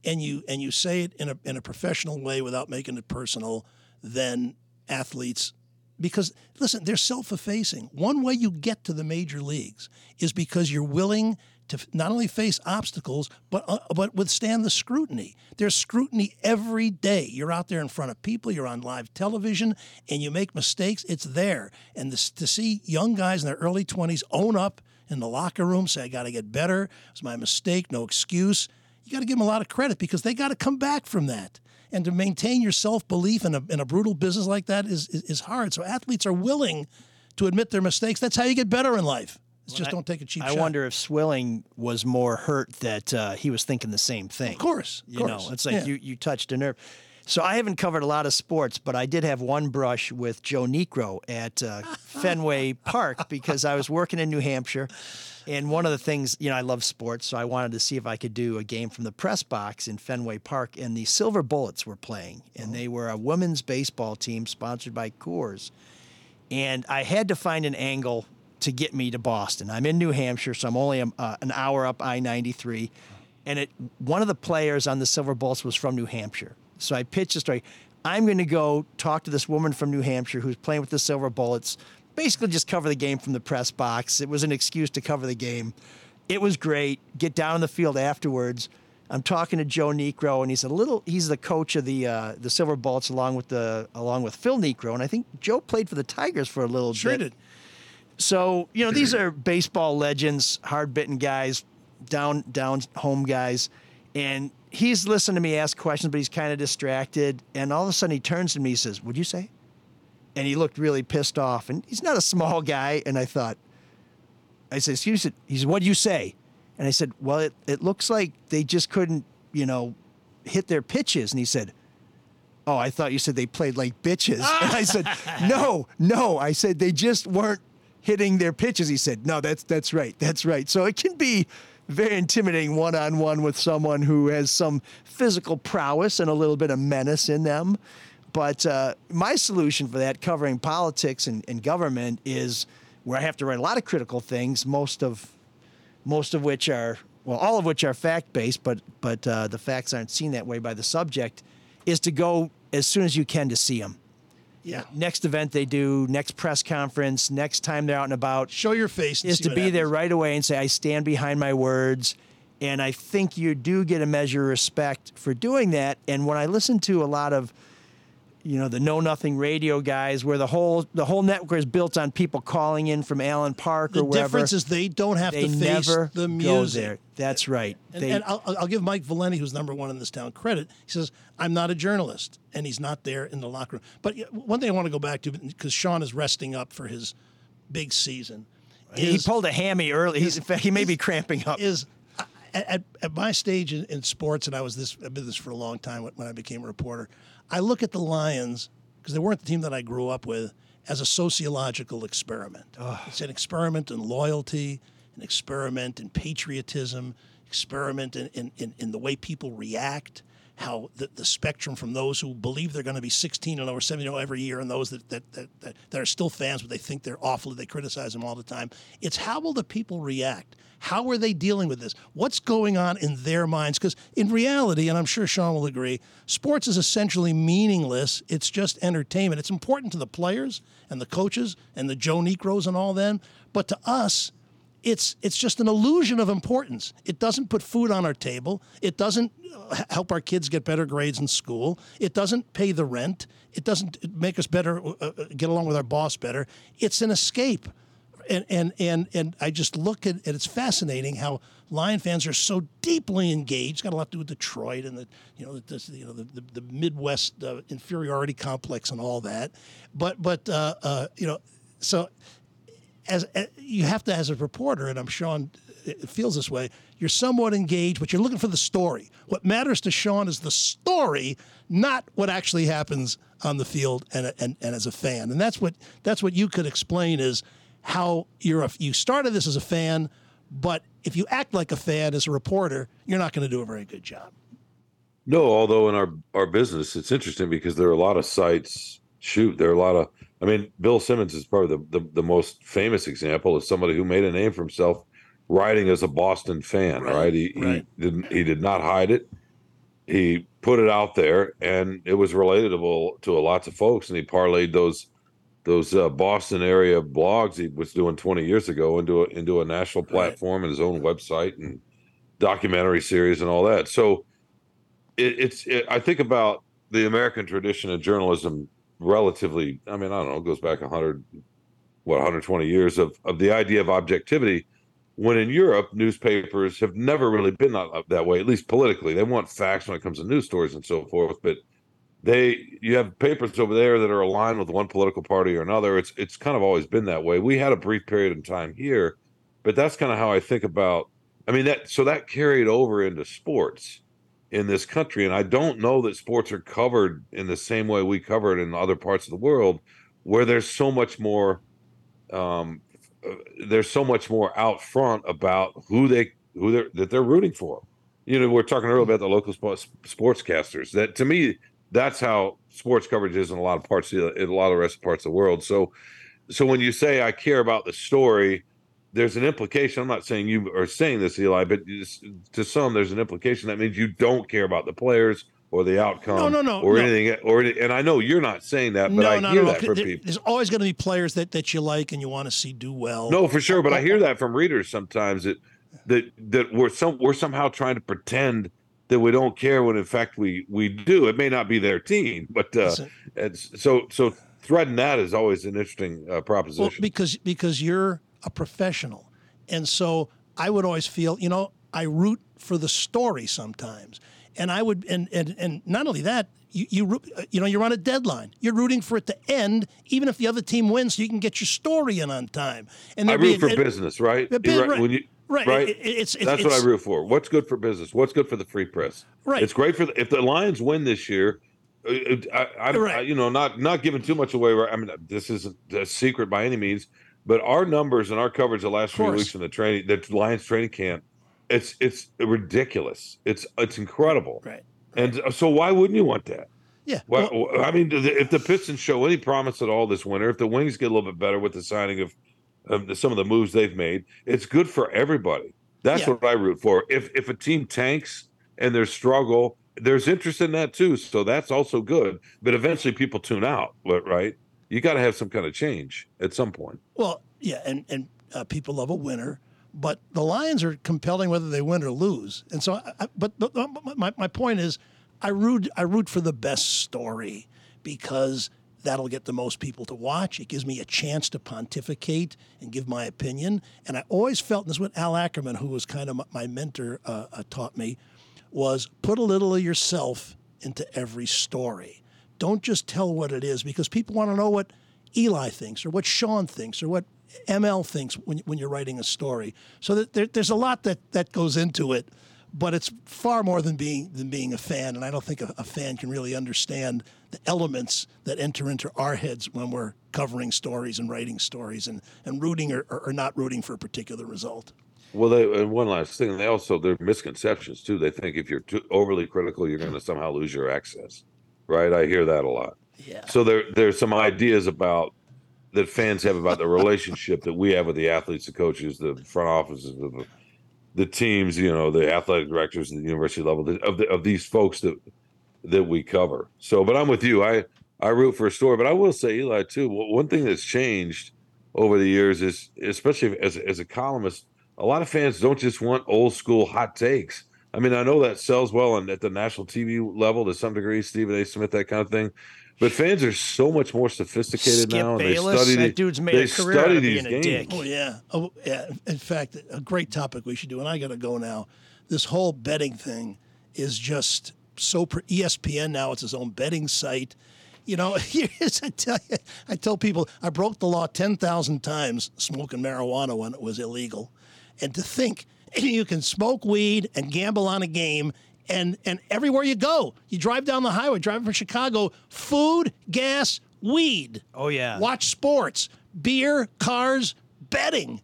and you say it in a professional way without making it personal, then athletes, because listen, they're self-effacing. One way you get to the major leagues is because you're willing to not only face obstacles but withstand the scrutiny. There's scrutiny every day. You're out there in front of people. You're on live television, and you make mistakes. It's there, and to see young guys in their early 20s own up in the locker room, say, "I got to get better. It was my mistake. No excuse." You got to give them a lot of credit, because they got to come back from that. And to maintain your self-belief in a brutal business like that is hard. So athletes are willing to admit their mistakes. That's how you get better in life. It's don't take a cheap shot. I wonder if Swilling was more hurt that he was thinking the same thing. Of course. It's like you touched a nerve. So I haven't covered a lot of sports, but I did have one brush with Joe Niekro at Fenway Park, because I was working in New Hampshire. And one of the things, I love sports, so I wanted to see if I could do a game from the press box in Fenway Park. And the Silver Bullets were playing, and they were a women's baseball team sponsored by Coors. And I had to find an angle to get me to Boston. I'm in New Hampshire, so I'm only an hour up I-93. and one of the players on the Silver Bolts was from New Hampshire. So I pitched the story. I'm going to go talk to this woman from New Hampshire who's playing with the Silver Bullets, basically just cover the game from the press box. It was an excuse to cover the game. It was great. Get down on the field afterwards. I'm talking to Joe Niekro, and he's the coach of the Silver Bullets along with Phil Niekro, and I think Joe played for the Tigers for a little bit. Sure did. So, these are baseball legends, hard-bitten guys, down home guys, and he's listening to me ask questions, but he's kind of distracted, and all of a sudden he turns to me, he says, "What'd you say?" And he looked really pissed off, and he's not a small guy, and I said, "Excuse me," he said, "What'd you say?" And I said, "Well, it looks like they just couldn't, hit their pitches." And he said, "Oh, I thought you said they played like bitches." And I said, no. I said, "They just weren't hitting their pitches." He said, "No, that's right. So it can be very intimidating one-on-one with someone who has some physical prowess and a little bit of menace in them. But my solution for that, covering politics and government, is where I have to write a lot of critical things, all of which are fact-based, but the facts aren't seen that way by the subject, is to go as soon as you can to see them. Yeah. Next event they do, next press conference, next time they're out and about. Show your face. Is to be there right away and say, "I stand behind my words." And I think you do get a measure of respect for doing that. And when I listen to a lot of, the Know Nothing radio guys, where the whole network is built on people calling in from Allen Park or wherever. The difference is they don't have to face the music. Go there. That's right. And I'll give Mike Valenti, who's number one in this town, credit. He says, "I'm not a journalist," and he's not there in the locker room. But one thing I want to go back to, because Sean is resting up for his big season. He pulled a hammy early. In fact, he may be cramping up. At my stage in sports, and I've been this for a long time when I became a reporter, I look at the Lions, because they weren't the team that I grew up with, as a sociological experiment. Ugh. It's an experiment in loyalty, an experiment in patriotism, experiment in the way people react, how the spectrum from those who believe they're going to be 16-0 or 17-0 every year and those that are still fans but they think they're awful, they criticize them all the time. It's how will the people react? How are they dealing with this? What's going on in their minds? Because in reality, and I'm sure Sean will agree, sports is essentially meaningless. It's just entertainment. It's important to the players and the coaches and the Joe Niekros and all them, but to us, it's just an illusion of importance. It doesn't put food on our table. It doesn't help our kids get better grades in school. It doesn't pay the rent. It doesn't make us better, get along with our boss better. It's an escape. And I just look at it's fascinating how Lion fans are so deeply engaged. It's got a lot to do with Detroit and the Midwest inferiority complex and all that. But As you have to, as a reporter, and I'm Sean feels this way, you're somewhat engaged, but you're looking for the story. What matters to Sean is the story, not what actually happens on the field and as a fan. And that's what you could explain is how you started this as a fan, but if you act like a fan as a reporter, you're not going to do a very good job. No, although in our business, it's interesting because there are a lot of sites. Shoot, there are a lot of. I mean, Bill Simmons is probably the most famous example of somebody who made a name for himself writing as a Boston fan, right? He did not hide it. He put it out there, and it was relatable to lots of folks, and he parlayed those Boston area blogs he was doing 20 years ago into a national platform and his own website and documentary series and all that. So I think about the American tradition of journalism relatively, I don't know, it goes back 120 years of the idea of objectivity, when in Europe, newspapers have never really been that way, at least politically. They want facts when it comes to news stories and so forth, but you have papers over there that are aligned with one political party or another. It's kind of always been that way. We had a brief period of time here, but that's kind of how I think about, that carried over into sports in this country, and I don't know that sports are covered in the same way we cover it in other parts of the world, where there's so much more. There's so much more out front about who they're rooting for. We're talking earlier about the local sportscasters. That to me, that's how sports coverage is in a lot of parts, in a lot of the rest of parts of the world. So when you say I care about the story, there's an implication. I'm not saying you are saying this, Eli, but to some, there's an implication. That means you don't care about the players or the outcome or anything. And I know you're not saying that, but I hear that from people. There's always going to be players that you like and you want to see do well. No, for sure. But I hear that from readers sometimes that we're somehow trying to pretend that we don't care when in fact we do. It may not be their team, but so threading that is always an interesting proposition. Well, because you're a professional, and so I would always feel, I root for the story sometimes, and I would, and not only that, you're on a deadline. You're rooting for it to end, even if the other team wins, so you can get your story in on time. And I root for business, right? Right. That's what I root for. What's good for business? What's good for the free press? Right. It's great for if the Lions win this year. Not giving too much away. I mean, this isn't a secret by any means, but our numbers and our coverage the last few weeks in the Lions training camp, it's ridiculous. It's incredible. Right. And so why wouldn't you want that? Yeah. Why, I mean, if the Pistons show any promise at all this winter, if the Wings get a little bit better with the signing of some of the moves they've made, it's good for everybody. That's what I root for. If a team tanks and there's struggle, there's interest in that too. So that's also good. But eventually people tune out, right? You got to have some kind of change at some point. Well, yeah, and people love a winner, but the Lions are compelling whether they win or lose. And so, my point is, I root for the best story because that'll get the most people to watch. It gives me a chance to pontificate and give my opinion. And I always felt, and this is what Al Ackerman, who was kind of my mentor, taught me, was put a little of yourself into every story. Don't just tell what it is, because people want to know what Eli thinks or what Sean thinks or what ML thinks when you're writing a story. So that there's a lot that goes into it, but it's far more than being a fan. And I don't think a fan can really understand the elements that enter into our heads when we're covering stories and writing stories and rooting or not rooting for a particular result. Well, and one last thing, they're misconceptions too. They think if you're too overly critical, you're going to somehow lose your access, right? I hear that a lot. Yeah. So there's some ideas about that fans have about the relationship that we have with the athletes, the coaches, the front offices, the teams, the athletic directors at the university level of these folks that we cover. So, but I'm with you. I root for a story, but I will say, Eli, too, one thing that's changed over the years is, especially as a columnist, a lot of fans don't just want old school hot takes. I mean, I know that sells well and at the national TV level to some degree, Stephen A. Smith, that kind of thing. But fans are so much more sophisticated now. Skip Bayless, that dude's made a career out of being a dick. Oh yeah. In fact, a great topic we should do, and I got to go now. This whole betting thing is just so ESPN now. It's its own betting site. I tell people I broke the law 10,000 times smoking marijuana when it was illegal, and to think you can smoke weed and gamble on a game. And everywhere you go, you drive down the highway, driving from Chicago, food, gas, weed. Oh, yeah. Watch sports, beer, cars, betting.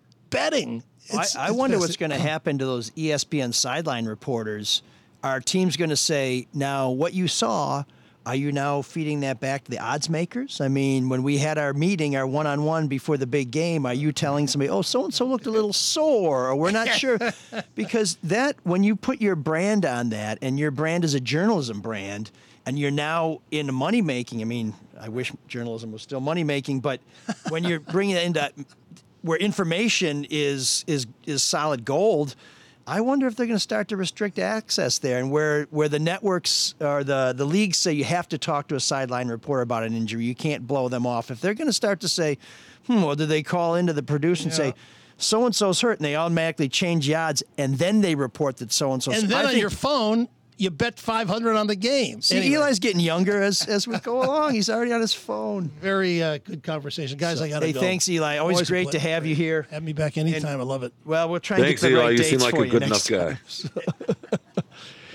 I wonder what's going to happen to those ESPN sideline reporters. Our team's going to say, now what you saw, are you now feeding that back to the odds makers? I mean, when we had our meeting, our one-on-one before the big game, are you telling somebody, oh, so-and-so looked a little sore, or we're not sure? Because that, when you put your brand on that, and your brand is a journalism brand, and you're now in money-making, I mean, I wish journalism was still money-making, but when you're bringing it into where information is solid gold, I wonder if they're going to start to restrict access there, and where the networks or the leagues say you have to talk to a sideline reporter about an injury, you can't blow them off. If they're going to start to say, or do they call into the producer and say, so-and-so's hurt, and they automatically change the odds, and then they report that so-and-so's hurt. And then your phone, you bet 500 on the game. See, anyway. Eli's getting younger as we go along. He's already on his phone. Very good conversation. Guys, I got to go. Hey, thanks, Eli. Always great to have you here. Have me back anytime. I love it. Well, we'll try and get the right dates for you next time. Thanks, Eli. You seem like a good enough guy.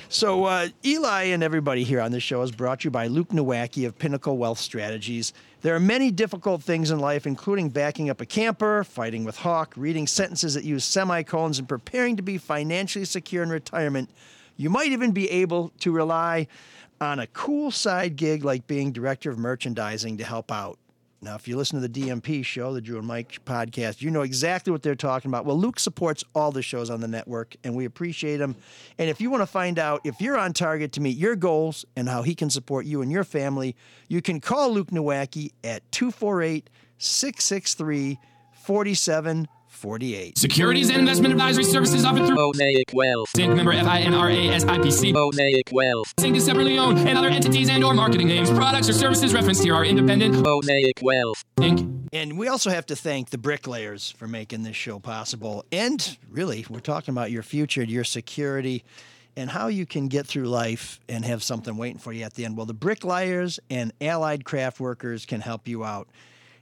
So Eli and everybody here on this show is brought to you by Luke Nowacki of Pinnacle Wealth Strategies. There are many difficult things in life, including backing up a camper, fighting with Hawk, reading sentences that use semicolons, and preparing to be financially secure in retirement. You might even be able to rely on a cool side gig like being director of merchandising to help out. Now, if you listen to the DMP show, the Drew and Mike podcast, you know exactly what they're talking about. Well, Luke supports all the shows on the network, and we appreciate him. And if you want to find out if you're on target to meet your goals and how he can support you and your family, you can call Luke Nowacki at 248-663-4748. Securities and investment advisory services offered through Mosaic Wealth. Inc. member FINRA SIPC. Mosaic Wealth. Inc. is separately owned, and other entities and or marketing names, products, or services referenced here are independent. Mosaic Wealth. Inc. And we also have to thank the Bricklayers for making this show possible. And really, we're talking about your future, your security, and how you can get through life and have something waiting for you at the end. Well, the Bricklayers and Allied Craft Workers can help you out.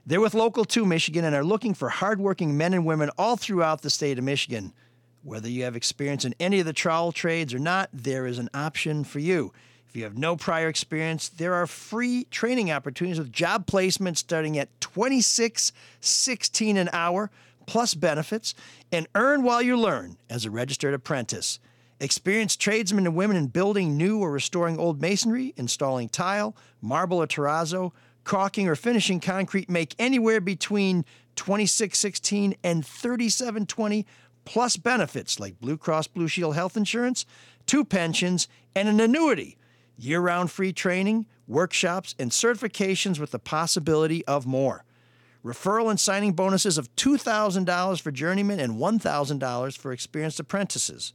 They're with Local 2 Michigan and are looking for hardworking men and women all throughout the state of Michigan. Whether you have experience in any of the trowel trades or not, there is an option for you. If you have no prior experience, there are free training opportunities with job placement starting at $26.16 an hour, plus benefits, and earn while you learn as a registered apprentice. Experienced tradesmen and women in building new or restoring old masonry, installing tile, marble or terrazzo, caulking or finishing concrete make anywhere between $26.16 and $37.20, plus benefits like Blue Cross Blue Shield health insurance, 2 pensions, and an annuity. Year-round free training, workshops, and certifications with the possibility of more. Referral and signing bonuses of $2,000 for journeymen and $1,000 for experienced apprentices.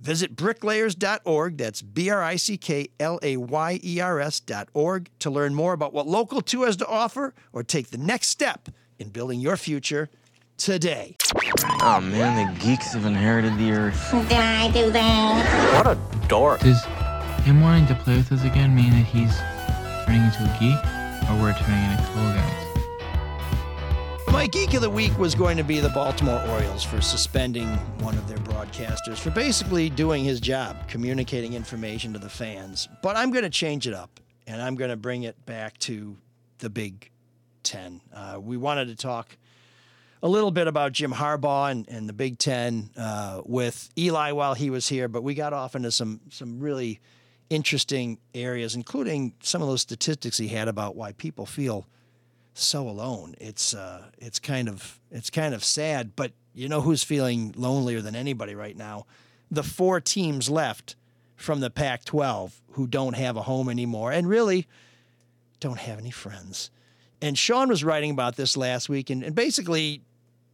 Visit bricklayers.org, that's BRICKLAYERS.org, to learn more about what Local 2 has to offer or take the next step in building your future today. Oh man, the geeks have inherited the earth. Did I do that? What a dork. Does him wanting to play with us again mean that he's turning into a geek, or we're turning into cool guys? My Geek of the Week was going to be the Baltimore Orioles for suspending one of their broadcasters for basically doing his job, communicating information to the fans. But I'm going to change it up, and I'm going to bring it back to the Big Ten. We wanted to talk a little bit about Jim Harbaugh and the Big Ten with Eli while he was here, but we got off into some really interesting areas, including some of those statistics he had about why people feel so alone. It's kind of sad, but you know who's feeling lonelier than anybody right now? The 4 teams left from the Pac-12 who don't have a home anymore and really don't have any friends. And Sean was writing about this last week, and basically,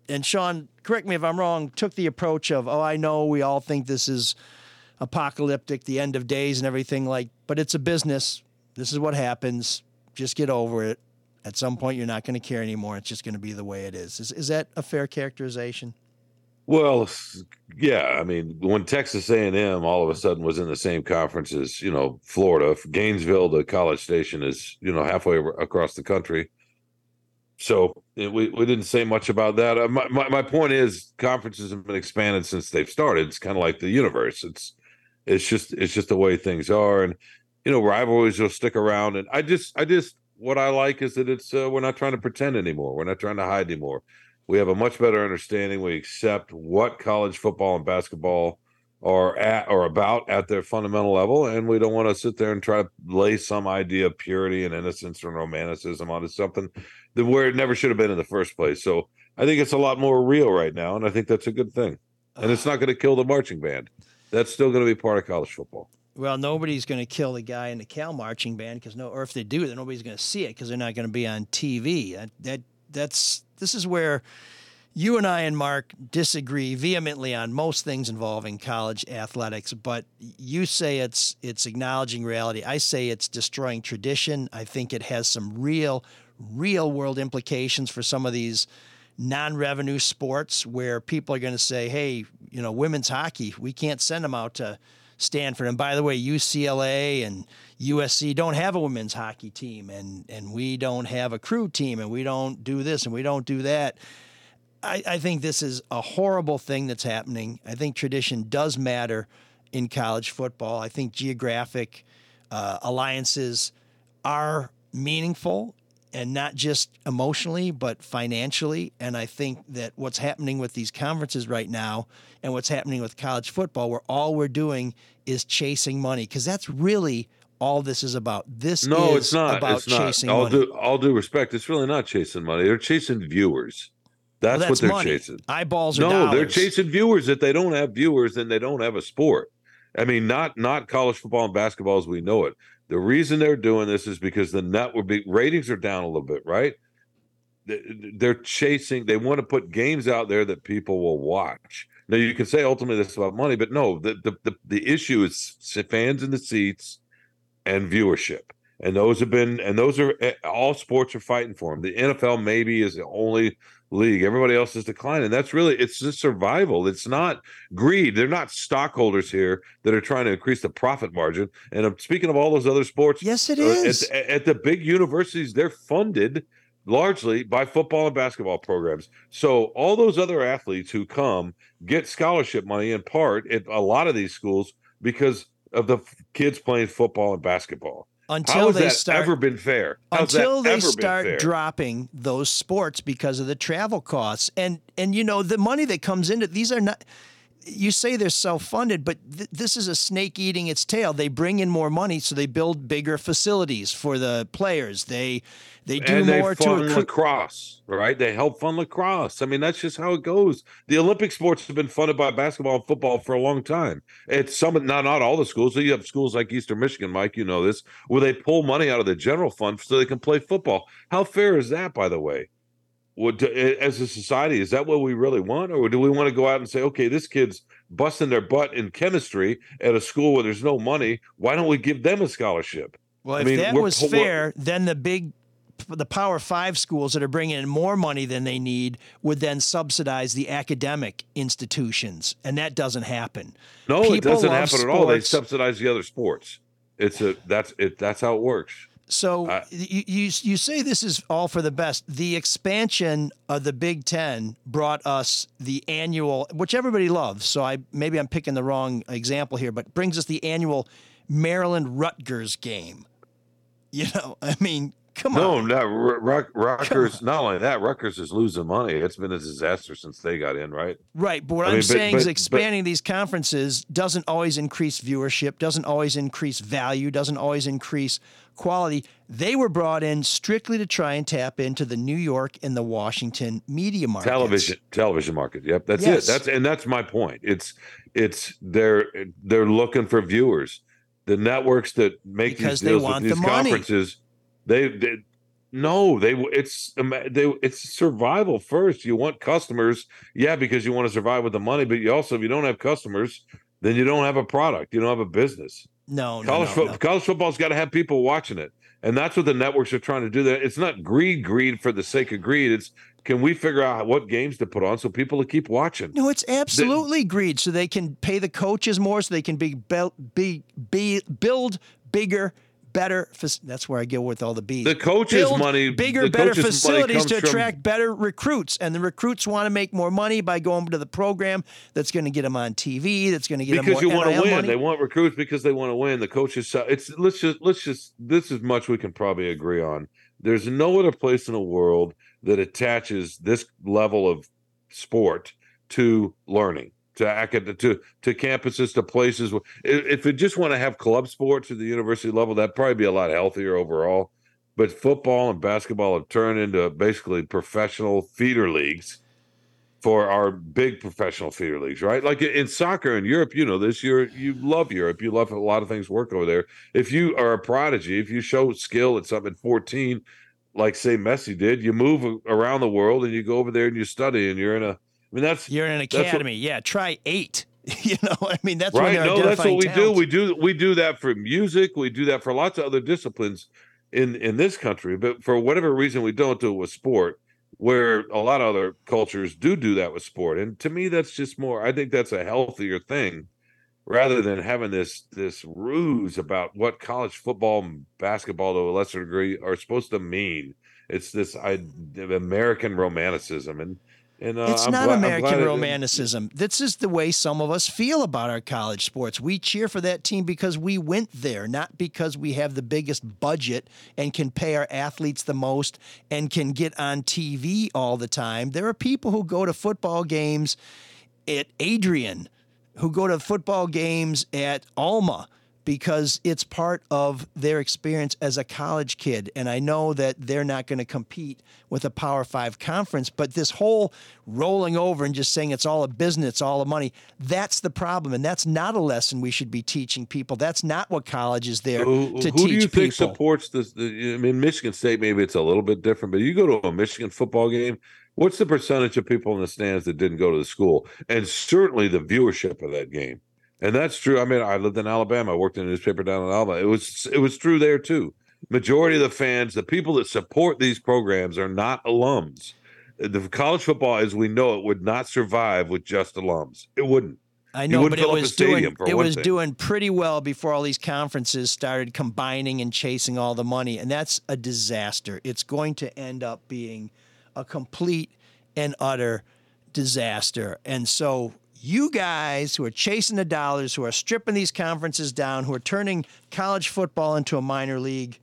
and Sean, correct me if I'm wrong, took the approach of, oh, I know we all think this is apocalyptic, the end of days and everything, like, but it's a business. This is what happens. Just get over it. At some point, you're not going to care anymore. It's just going to be the way it is. Is that a fair characterization? Well, yeah. I mean, when Texas A&M all of a sudden was in the same conference as, you know, Florida, Gainesville to College Station is, you know, halfway across the country. So we didn't say much about that. My point is, conferences have been expanded since they've started. It's kind of like the universe. It's just the way things are, and you know, rivalries will stick around. And I just. What I like is that it's we're not trying to pretend anymore. We're not trying to hide anymore. We have a much better understanding. We accept what college football and basketball are at or about at their fundamental level, and we don't want to sit there and try to lay some idea of purity and innocence and romanticism onto something that where it never should have been in the first place. So I think it's a lot more real right now, and I think that's a good thing. And it's not going to kill the marching band. That's still going to be part of college football. Well, nobody's going to kill the guy in the Cal marching band or if they do, then nobody's going to see it because they're not going to be on TV. This is where you and I and Mark disagree vehemently on most things involving college athletics. But you say it's acknowledging reality. I say it's destroying tradition. I think it has some real world implications for some of these non-revenue sports where people are going to say, hey, you know, women's hockey, we can't send them out to Stanford. And by the way, UCLA and USC don't have a women's hockey team, and we don't have a crew team, and we don't do this and we don't do that. I think this is a horrible thing that's happening. I think tradition does matter in college football. I think geographic alliances are meaningful, and not just emotionally, but financially. And I think that what's happening with these conferences right now and what's happening with college football, where all we're doing is chasing money, because that's really all this is about. It's not about chasing money. All due respect, it's really not chasing money. They're chasing viewers. That's what they're chasing. Eyeballs or dollars. No, they're chasing viewers. If they don't have viewers, then they don't have a sport. I mean, not college football and basketball as we know it. The reason they're doing this is because the ratings are down a little bit, right? They're chasing. They want to put games out there that people will watch. Now, you can say ultimately this is about money, but no, the issue is fans in the seats and viewership. And those are all sports are fighting for them. The NFL maybe is the only league. Everybody else is declining. That's really, it's just survival. It's not greed. They're not stockholders here that are trying to increase the profit margin. And I'm speaking of all those other sports. Yes, it is. At the big universities, they're funded largely by football and basketball programs. So all those other athletes who come get scholarship money in part at a lot of these schools because of the kids playing football and basketball. Until they start dropping those sports because of the travel costs and you know the money that comes into these are not. You say they're self-funded, but this is a snake eating its tail. They bring in more money, so they build bigger facilities for the players. They fund lacrosse, right? They help fund lacrosse. I mean, that's just how it goes. The Olympic sports have been funded by basketball and football for a long time. It's not all the schools. So you have schools like Eastern Michigan, Mike, you know this, where they pull money out of the general fund so they can play football. How fair is that, by the way? As a society, is that what we really want? Or do we want to go out and say, okay, this kid's busting their butt in chemistry at a school where there's no money. Why don't we give them a scholarship? Well, if that was fair, then the Power Five schools that are bringing in more money than they need would then subsidize the academic institutions. And that doesn't happen. No, people it doesn't happen sports. At all. They subsidize the other sports. That's how it works. So you say this is all for the best. The expansion of the Big Ten brought us the annual, which everybody loves. So maybe I'm picking the wrong example here, but brings us the annual Maryland Rutgers game. You know, I mean, come on. No, Rutgers. Not only that, Rutgers is losing money. It's been a disaster since they got in, right? Right, but what I'm saying is expanding these conferences doesn't always increase viewership, doesn't always increase value, doesn't always increase quality. They were brought in strictly to try and tap into the New York and the Washington media market, television market. Yep, that's it. That's my point. They're looking for viewers. The networks that make these deals with these conferences, it's survival first. You want customers, yeah, because you want to survive with the money, but you also, if you don't have customers, then you don't have a product. You don't have a business. No. College football's got to have people watching it. And that's what the networks are trying to do. That it's not greed for the sake of greed. It's, can we figure out what games to put on so people will keep watching? No, it's absolutely greed. So they can pay the coaches more, so they can build bigger, better. That's where I go with all the B's. The coaches' build money, bigger, better facilities to attract better recruits, and the recruits want to make more money by going to the program that's going to get them on TV. That's going to get them more NIL money. Because you want to win. They want recruits because they want to win. The coaches. Let's just. This is much we can probably agree on. There's no other place in the world that attaches this level of sport to learning. To campuses, to places. If we just want to have club sports at the university level, that'd probably be a lot healthier overall. But football and basketball have turned into basically professional feeder leagues for our big professional feeder leagues, right? Like in soccer in Europe, you know this. You love Europe. You love a lot of things work over there. If you are a prodigy, if you show skill at something at 14, like say Messi did, you move around the world and you go over there and you study and you're in a. I mean, you're in an academy. Try 8. You know, I mean, that's right. No, that's what we do. We do that for music. We do that for lots of other disciplines in this country. But for whatever reason, we don't do it with sport, where a lot of other cultures do that with sport. And to me, that's just more. I think that's a healthier thing, rather than having this ruse about what college football and basketball, to a lesser degree, are supposed to mean. It's this American romanticism . It's not American romanticism. This is the way some of us feel about our college sports. We cheer for that team because we went there, not because we have the biggest budget and can pay our athletes the most and can get on TV all the time. There are people who go to football games at Adrian, who go to football games at Alma, because it's part of their experience as a college kid. And I know that they're not going to compete with a Power Five conference, but this whole rolling over and just saying it's all a business, it's all a money, that's the problem. And that's not a lesson we should be teaching people. That's not what college is there to teach people. Who do you think supports this? I mean, Michigan State, maybe it's a little bit different, but you go to a Michigan football game, what's the percentage of people in the stands that didn't go to the school? And certainly the viewership of that game. And that's true. I mean, I lived in Alabama. I worked in a newspaper down in Alabama. It was true there, too. Majority of the fans, the people that support these programs are not alums. The college football, as we know it, would not survive with just alums. It wouldn't. I know, but it was doing pretty well before all these conferences started combining and chasing all the money. And that's a disaster. It's going to end up being a complete and utter disaster. And so you guys who are chasing the dollars, who are stripping these conferences down, who are turning college football into a minor league,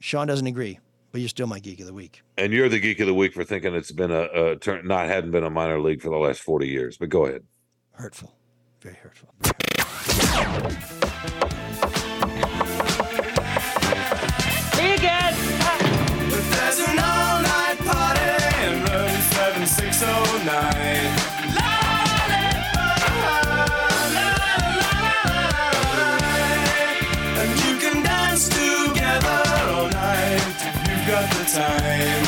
Sean doesn't agree, but you're still my Geek of the Week. And you're the Geek of the Week for thinking it's been hadn't been a minor league for the last 40 years. But go ahead. Hurtful. Very hurtful. He gets there's an all-night party in room 7609. Time.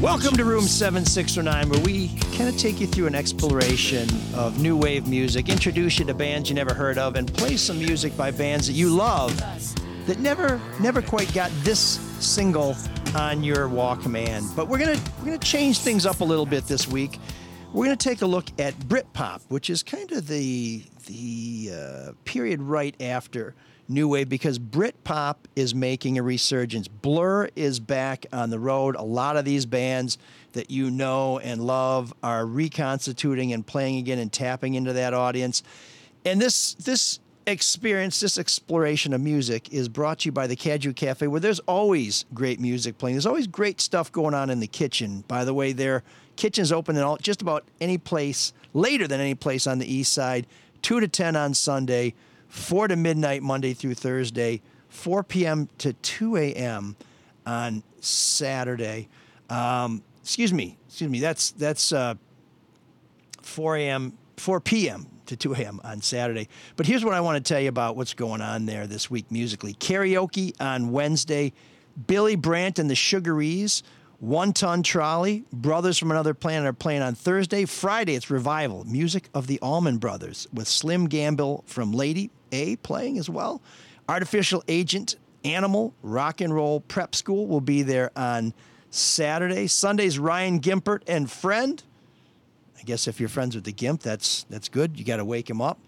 Welcome to Room 7609, where we kind of take you through an exploration of new wave music, introduce you to bands you never heard of, and play some music by bands that you love that never quite got this single on your Walkman. But we're gonna change things up a little bit this week. We're going to take a look at Britpop, which is kind of the period right after New Wave, because Britpop is making a resurgence. Blur is back on the road. A lot of these bands that you know and love are reconstituting and playing again and tapping into that audience. And this experience, this exploration of music is brought to you by the Cadieux Cafe, where there's always great music playing. There's always great stuff going on in the kitchen. By the way, they're kitchen's open in just about any place, later than any place on the east side, 2 to 10 on Sunday, 4 to midnight Monday through Thursday, 4 p.m. to 2 a.m. on Saturday. Excuse me. That's 4 p.m. to 2 a.m. on Saturday. But here's what I want to tell you about what's going on there this week musically. Karaoke on Wednesday, Billy Brandt and the Sugarees, One Ton Trolley, Brothers from Another Planet are playing on Thursday. Friday, it's Revival, Music of the Allman Brothers, with Slim Gamble from Lady A playing as well. Artificial Agent, Animal, Rock and Roll Prep School will be there on Saturday. Sunday's Ryan Gimpert and Friend. I guess if you're friends with the Gimp, that's good. You got to wake him up.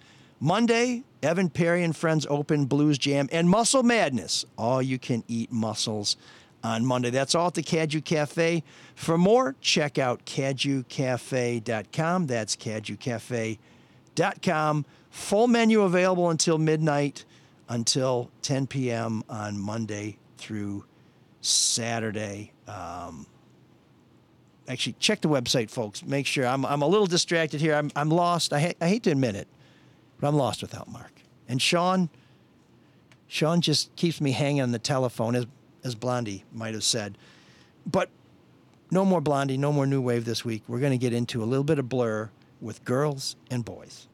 Monday, Evan Perry and Friends Open Blues Jam, and Muscle Madness, all-you-can-eat mussels on Monday. That's all at the Cadieux Cafe. For more, check out CadieuxCafe.com. That's CadieuxCafe.com. Full menu available until midnight, until 10 p.m. on Monday through Saturday. Actually, check the website, folks. Make sure. I'm a little distracted here. I'm lost. I hate to admit it, but I'm lost without Mark. And Sean just keeps me hanging on the telephone, as Blondie might have said. But no more Blondie, no more New Wave this week. We're going to get into a little bit of Blur with Girls and Boys.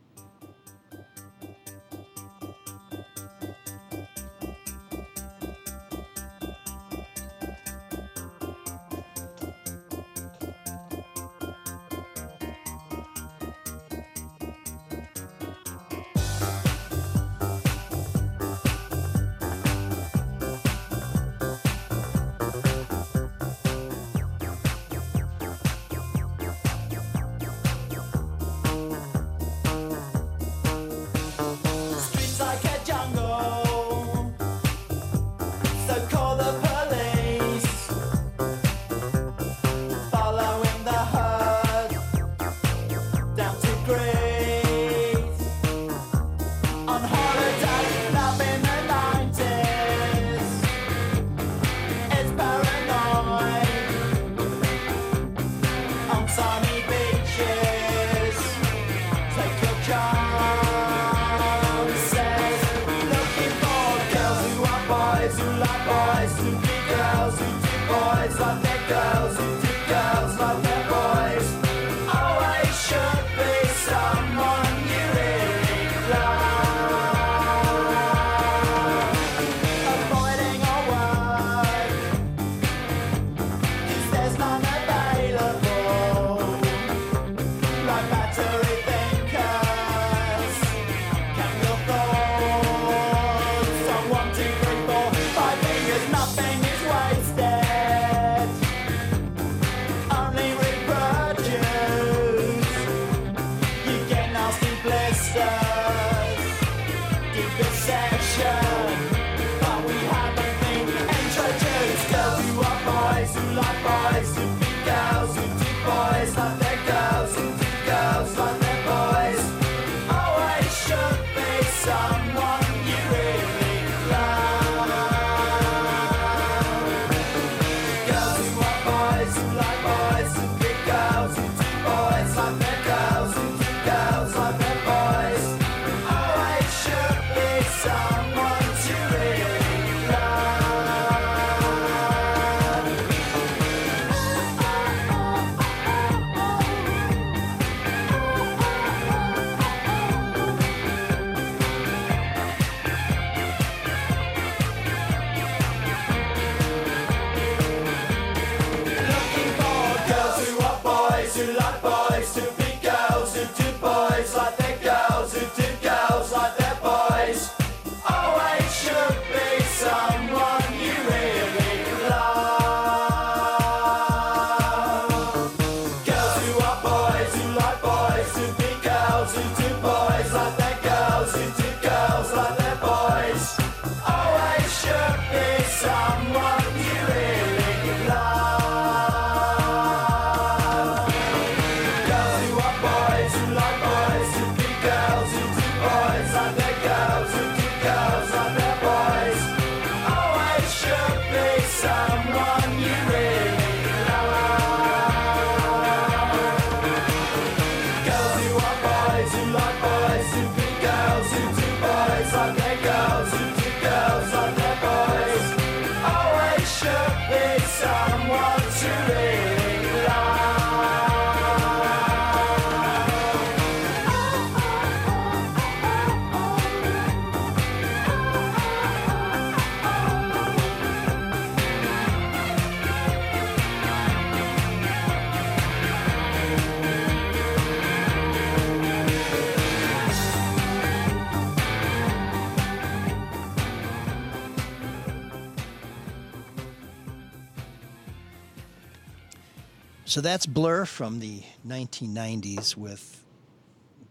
So that's Blur from the 1990s with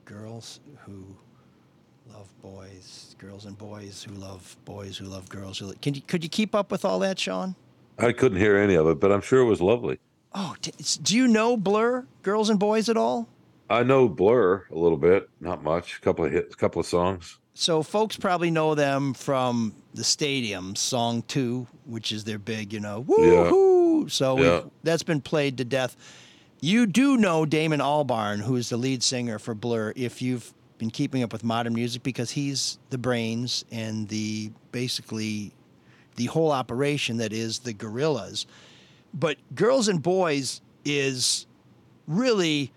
girls who love boys, girls and boys who love girls. Could you keep up with all that, Sean? I couldn't hear any of it, but I'm sure it was lovely. Oh, do you know Blur, girls and boys at all? I know Blur a little bit, not much, a couple of songs. So folks probably know them from the Stadium, song 2, which is their big, woo-hoo. Yeah. So yeah. That's been played to death. You do know Damon Albarn, who's the lead singer for Blur, if you've been keeping up with modern music, because he's the brains and basically the whole operation that is the Gorillaz. But Girls and Boys is really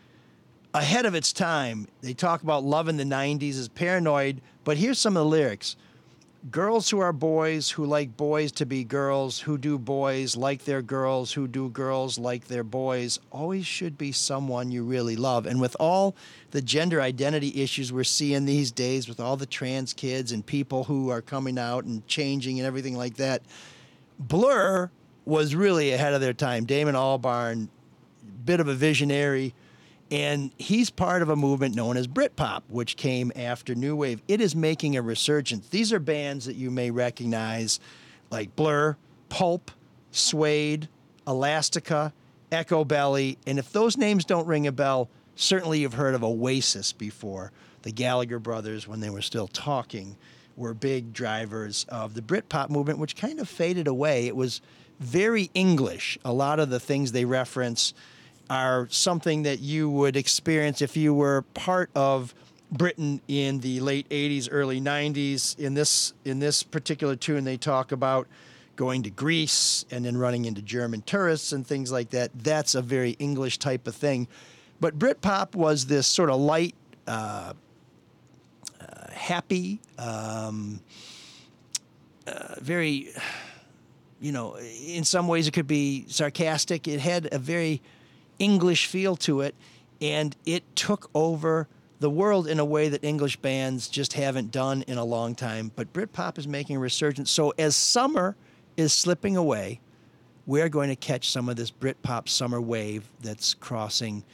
ahead of its time. They talk about love in the 90s as paranoid, but here's some of the lyrics. Girls who are boys, who like boys to be girls, who do boys like their girls, who do girls like their boys, always should be someone you really love. And with all the gender identity issues we're seeing these days, with all the trans kids and people who are coming out and changing and everything like that, Blur was really ahead of their time. Damon Albarn, bit of a visionary. And he's part of a movement known as Britpop, which came after New Wave. It is making a resurgence. These are bands that you may recognize, like Blur, Pulp, Suede, Elastica, Echo Belly. And if those names don't ring a bell, certainly you've heard of Oasis before. The Gallagher brothers, when they were still talking, were big drivers of the Britpop movement, which kind of faded away. It was very English. A lot of the things they reference are something that you would experience if you were part of Britain in the late 80s, early 90s. In this particular tune, they talk about going to Greece and then running into German tourists and things like that. That's a very English type of thing. But Britpop was this sort of light, happy, very, in some ways it could be sarcastic. It had a very English feel to it, and it took over the world in a way that English bands just haven't done in a long time. But Britpop is making a resurgence. So as summer is slipping away, we're going to catch some of this Britpop summer wave that's crossing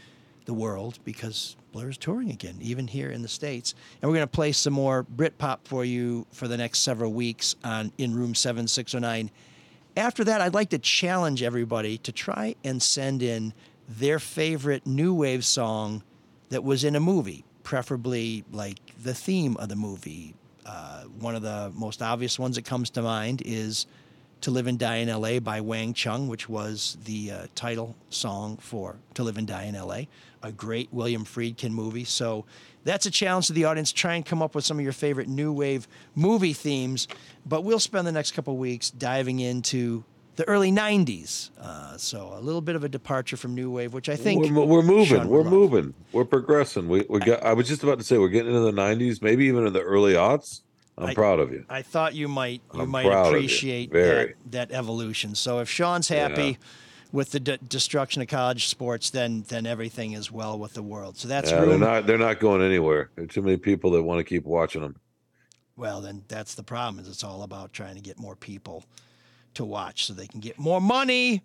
the world because Blur is touring again, even here in the States. And we're going to play some more Britpop for you for the next several weeks on In Room 7609. After that, I'd like to challenge everybody to try and send in their favorite new wave song that was in a movie, preferably like the theme of the movie. One of the most obvious ones that comes to mind is To Live and Die in L.A. by Wang Chung, which was the title song for To Live and Die in L.A., a great William Friedkin movie. So that's a challenge to the audience. Try and come up with some of your favorite new wave movie themes. But we'll spend the next couple of weeks diving into the early 90s. So a little bit of a departure from new wave, which I think... We're moving. Sean, we're moving. We're progressing. I was just about to say, we're getting into the 90s, maybe even in the early aughts. I'm proud of you. I thought you might appreciate that evolution. So if Sean's happy with the destruction of college sports, then everything is well with the world. So that's room. They're not going anywhere. There are too many people that want to keep watching them. Well, then that's the problem. Is it's all about trying to get more people to watch so they can get more money,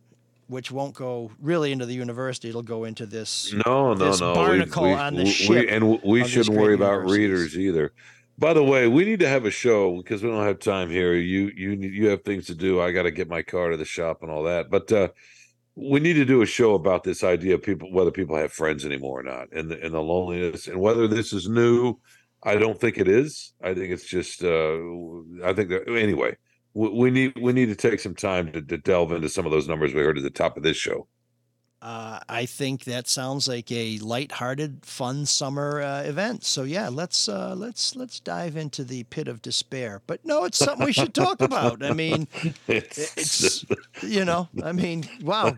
which won't go really into the university. It'll go into this barnacle on the ship. We shouldn't worry about readers either. By the way, we need to have a show because we don't have time here. You have things to do. I got to get my car to the shop and all that. But we need to do a show about this idea of people, whether people have friends anymore or not, and the loneliness, and whether this is new. I don't think it is. I think it's just. I think that anyway. We need to take some time to delve into some of those numbers we heard at the top of this show. I think that sounds like a lighthearted, fun summer event. So yeah, let's dive into the pit of despair. But no, it's something we should talk about. I mean, wow.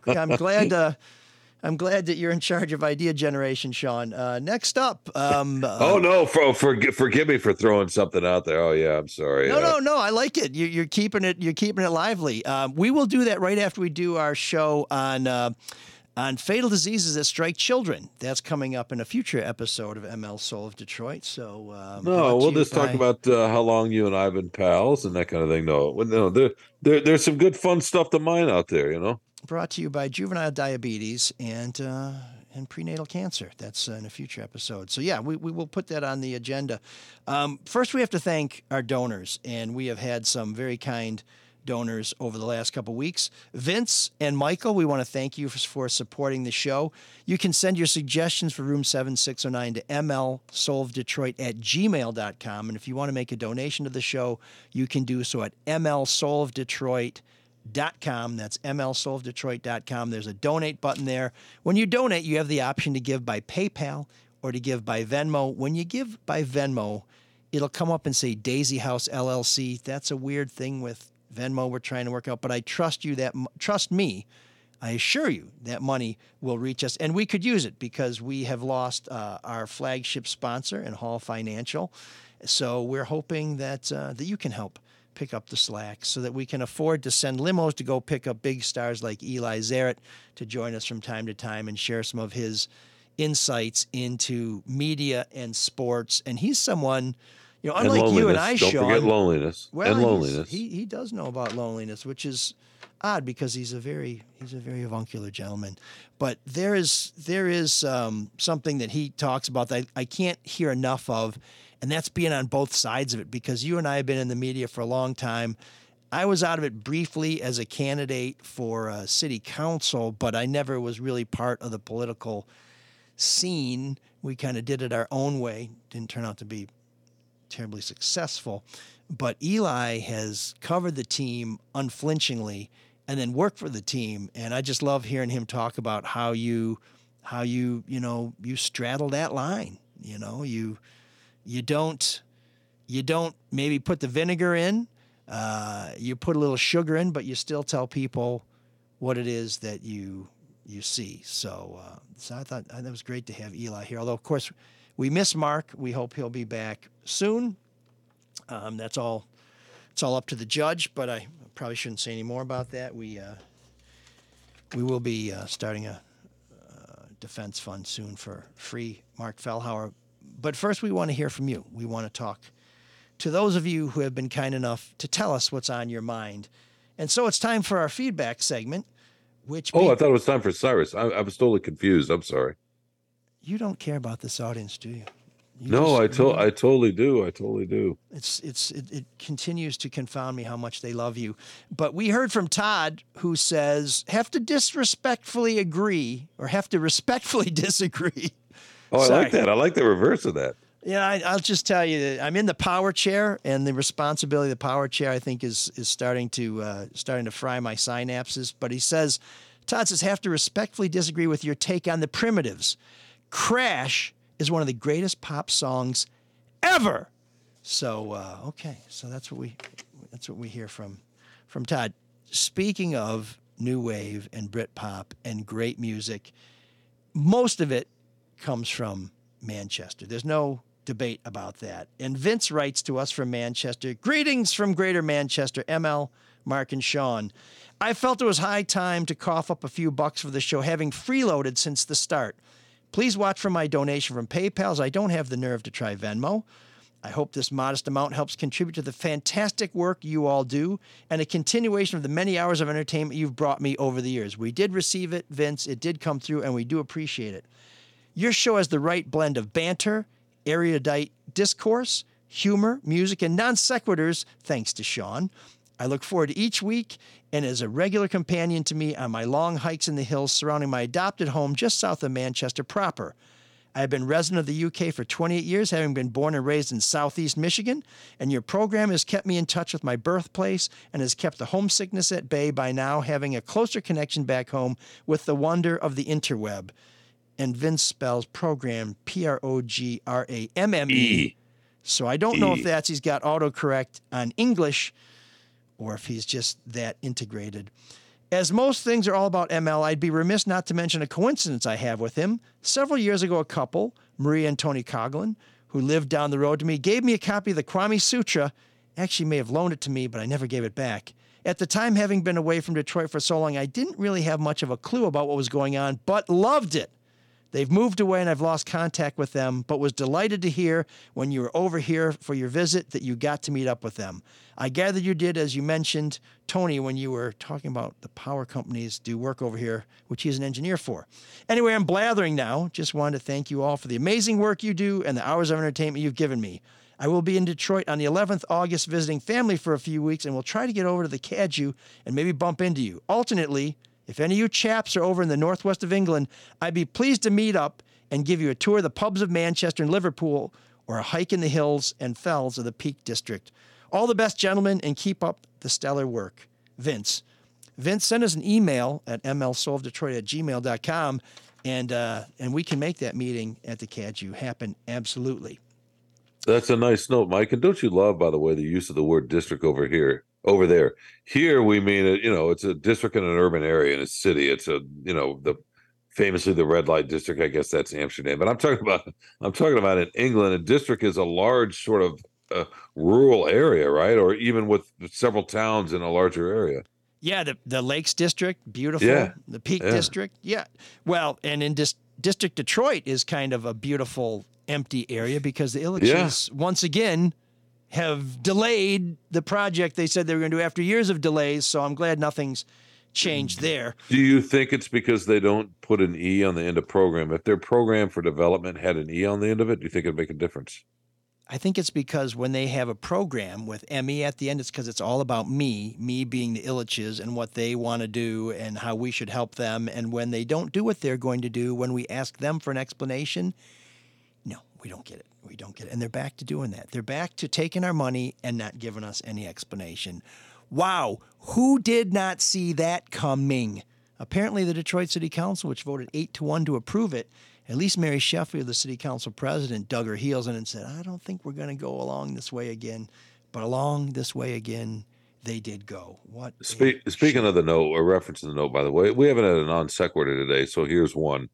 I'm glad that you're in charge of idea generation, Sean. Next up, forgive me for throwing something out there. Oh yeah, I'm sorry. No, I like it. You're keeping it lively. We will do that right after we do our show on fatal diseases that strike children. That's coming up in a future episode of ML Soul of Detroit. So we'll just talk about how long you and I have been pals and that kind of thing. No, there's some good fun stuff to mine out there, Brought to you by juvenile diabetes and prenatal cancer. That's in a future episode. So yeah, we will put that on the agenda. First, we have to thank our donors, and we have had some very kind donors over the last couple weeks. Vince and Michael, we want to thank you for supporting the show. You can send your suggestions for Room 7609 to mlsoulofdetroit@gmail.com. And if you want to make a donation to the show, you can do so at mlsoulofdetroit.com. That's mlsoulofdetroit.com. There's a donate button there. When you donate, you have the option to give by PayPal or to give by Venmo. When you give by Venmo, it'll come up and say Daisy House LLC. That's a weird thing with Venmo we're trying to work out, but I trust you that trust me. I assure you that money will reach us, and we could use it because we have lost our flagship sponsor in Hall Financial. So we're hoping that you can help pick up the slack so that we can afford to send limos to go pick up big stars like Eli Zaretz to join us from time to time and share some of his insights into media and sports. And he's someone... unlike you and I, Sean. Don't forget loneliness. Well, and loneliness. He does know about loneliness, which is odd because he's a very avuncular gentleman. But there is something that he talks about that I can't hear enough of, and that's being on both sides of it. Because you and I have been in the media for a long time. I was out of it briefly as a candidate for city council, but I never was really part of the political scene. We kind of did it our own way. Didn't turn out to be terribly successful, but Eli has covered the team unflinchingly and then worked for the team. And I just love hearing him talk about how you straddle that line. You You don't maybe put the vinegar in. You put a little sugar in, but you still tell people what it is that you see. So I thought that was great to have Eli here. Although, of course, we miss Mark. We hope he'll be back soon. That's all. It's all up to the judge, but I probably shouldn't say any more about that. We will be starting a defense fund soon for free Mark Fellhauer. But first, we want to hear from you. We want to talk to those of you who have been kind enough to tell us what's on your mind. And so it's time for our feedback segment, which... I thought it was time for Cyrus. I was totally confused. I'm sorry. You don't care about this audience, do you? I totally do. I totally do. It continues to confound me how much they love you. But we heard from Todd, who says, have to respectfully disagree. Oh, sorry. I like that. I like the reverse of that. Yeah, I'll just tell you that I'm in the power chair, and the responsibility of the power chair, I think, is starting to fry my synapses. But he says, Todd says, have to respectfully disagree with your take on the Primitives. Crash is one of the greatest pop songs ever. So okay, so that's what we hear from Todd. Speaking of new wave and Britpop and great music, most of it comes from Manchester. There's no debate about that. And Vince writes to us from Manchester. Greetings from Greater Manchester, ML, Mark, and Sean. I felt it was high time to cough up a few bucks for the show, having freeloaded since the start. Please watch for my donation from PayPal. I don't have the nerve to try Venmo. I hope this modest amount helps contribute to the fantastic work you all do and a continuation of the many hours of entertainment you've brought me over the years. We did receive it, Vince. It did come through, and we do appreciate it. Your show has the right blend of banter, erudite discourse, humor, music, and non sequiturs, thanks to Sean. I look forward to each week and as a regular companion to me on my long hikes in the hills surrounding my adopted home just south of Manchester proper. I have been resident of the UK for 28 years, having been born and raised in southeast Michigan, and your program has kept me in touch with my birthplace and has kept the homesickness at bay by now having a closer connection back home with the wonder of the interweb. And Vince spells program PROGRAMME. So I don't know if he's got autocorrect on English or if he's just that integrated. As most things are all about ML, I'd be remiss not to mention a coincidence I have with him. Several years ago, a couple, Maria and Tony Coughlin, who lived down the road to me, gave me a copy of the Kwame Sutra. Actually, may have loaned it to me, but I never gave it back. At the time, having been away from Detroit for so long, I didn't really have much of a clue about what was going on, but loved it. They've moved away and I've lost contact with them, but was delighted to hear when you were over here for your visit that you got to meet up with them. I gather you did, as you mentioned, Tony, when you were talking about the power companies do work over here, which he's an engineer for. Anyway, I'm blathering now. Just wanted to thank you all for the amazing work you do and the hours of entertainment you've given me. I will be in Detroit on the 11th August visiting family for a few weeks and will try to get over to the Cadieux and maybe bump into you. Alternately, if any of you chaps are over in the northwest of England, I'd be pleased to meet up and give you a tour of the pubs of Manchester and Liverpool or a hike in the hills and fells of the Peak District. All the best, gentlemen, and keep up the stellar work. Vince. Vince, send us an email at mlsoulofdetroit@gmail.com, and we can make that meeting at the Cadieux happen, absolutely. That's a nice note, Mike. And don't you love, by the way, the use of the word district over here? Over there. Here we mean it, it's a district in an urban area in a city. It's a, famously the red light district, I guess that's Amsterdam. But I'm talking about in England, a district is a large sort of rural area, right? Or even with several towns in a larger area. Yeah, the Lakes District, beautiful. Yeah. The Peak District. Yeah. Well, and in District Detroit is kind of a beautiful empty area because the Illichies once again have delayed the project they said they were going to do after years of delays, so I'm glad nothing's changed there. Do you think it's because they don't put an E on the end of program? If their program for development had an E on the end of it, do you think it'd make a difference? I think it's because when they have a program with ME at the end, it's because it's all about me being the Illiches and what they want to do and how we should help them. And when they don't do what they're going to do, when we ask them for an explanation, no, we don't get it. We don't get it. And they're back to doing that. They're back to taking our money and not giving us any explanation. Wow. Who did not see that coming? Apparently the Detroit City Council, which voted 8-1 to approve it, At least Mary Sheffield, the city council president, dug her heels in and said, I don't think we're going to go along this way again. But along this way again, they did go. What? Speaking of the note, or referencing the note, by the way, we haven't had a non sequitur today, so here's one.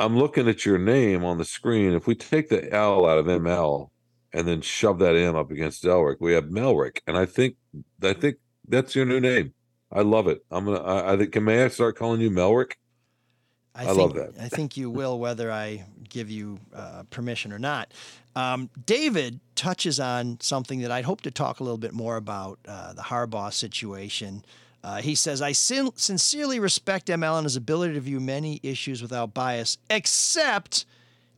I'm looking at your name on the screen. If we take the L out of ML and then shove that M up against Elric, we have Melric, and I think that's your new name. I love it. May I start calling you Melric? I love that. I think you will, whether I give you permission or not. David touches on something that I'd hope to talk a little bit more about, the Harbaugh situation. He says, I sincerely respect ML and his ability to view many issues without bias, except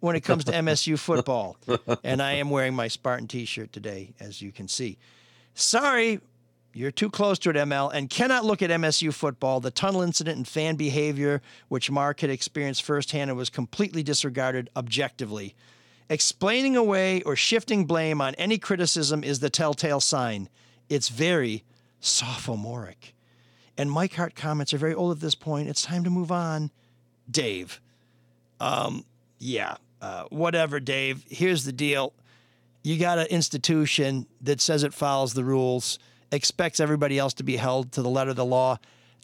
when it comes to MSU football. And I am wearing my Spartan T-shirt today, as you can see. Sorry, you're too close to it, ML, and cannot look at MSU football. The tunnel incident and fan behavior, which Mark had experienced firsthand and was completely disregarded objectively. Explaining away or shifting blame on any criticism is the telltale sign. It's very sophomoric. And Mike Hart comments are very old at this point. It's time to move on. Dave. Whatever, Dave. Here's the deal. You got an institution that says it follows the rules, expects everybody else to be held to the letter of the law,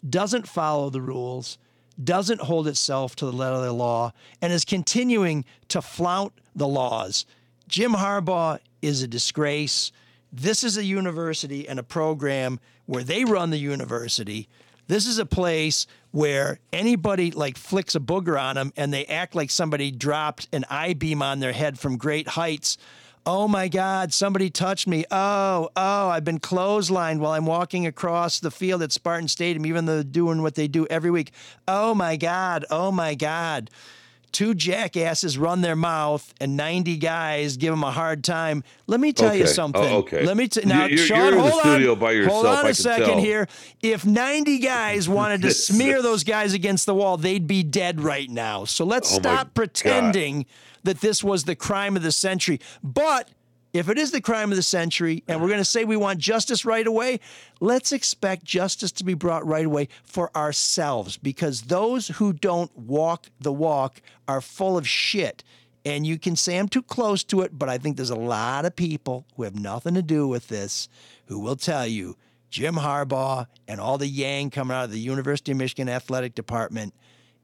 doesn't follow the rules, doesn't hold itself to the letter of the law, and is continuing to flout the laws. Jim Harbaugh is a disgrace. This is a university and a program where they run the university. This is a place where anybody like flicks a booger on them and they act like somebody dropped an I-beam on their head from great heights. Oh my God, somebody touched me. Oh, I've been clotheslined while I'm walking across the field at Spartan Stadium, even though they're doing what they do every week. Oh my God. Two jackasses run their mouth and 90 guys give them a hard time. Let me tell you something. Let me now, Sean, you're in the studio by yourself. Hold on a second here. If 90 guys wanted to smear those guys against the wall, they'd be dead right now. So let's stop pretending that this was the crime of the century. But if it is the crime of the century and we're going to say we want justice right away, let's expect justice to be brought right away for ourselves, because those who don't walk the walk are full of shit. And you can say I'm too close to it, but I think there's a lot of people who have nothing to do with this who will tell you Jim Harbaugh and all the yang coming out of the University of Michigan Athletic Department,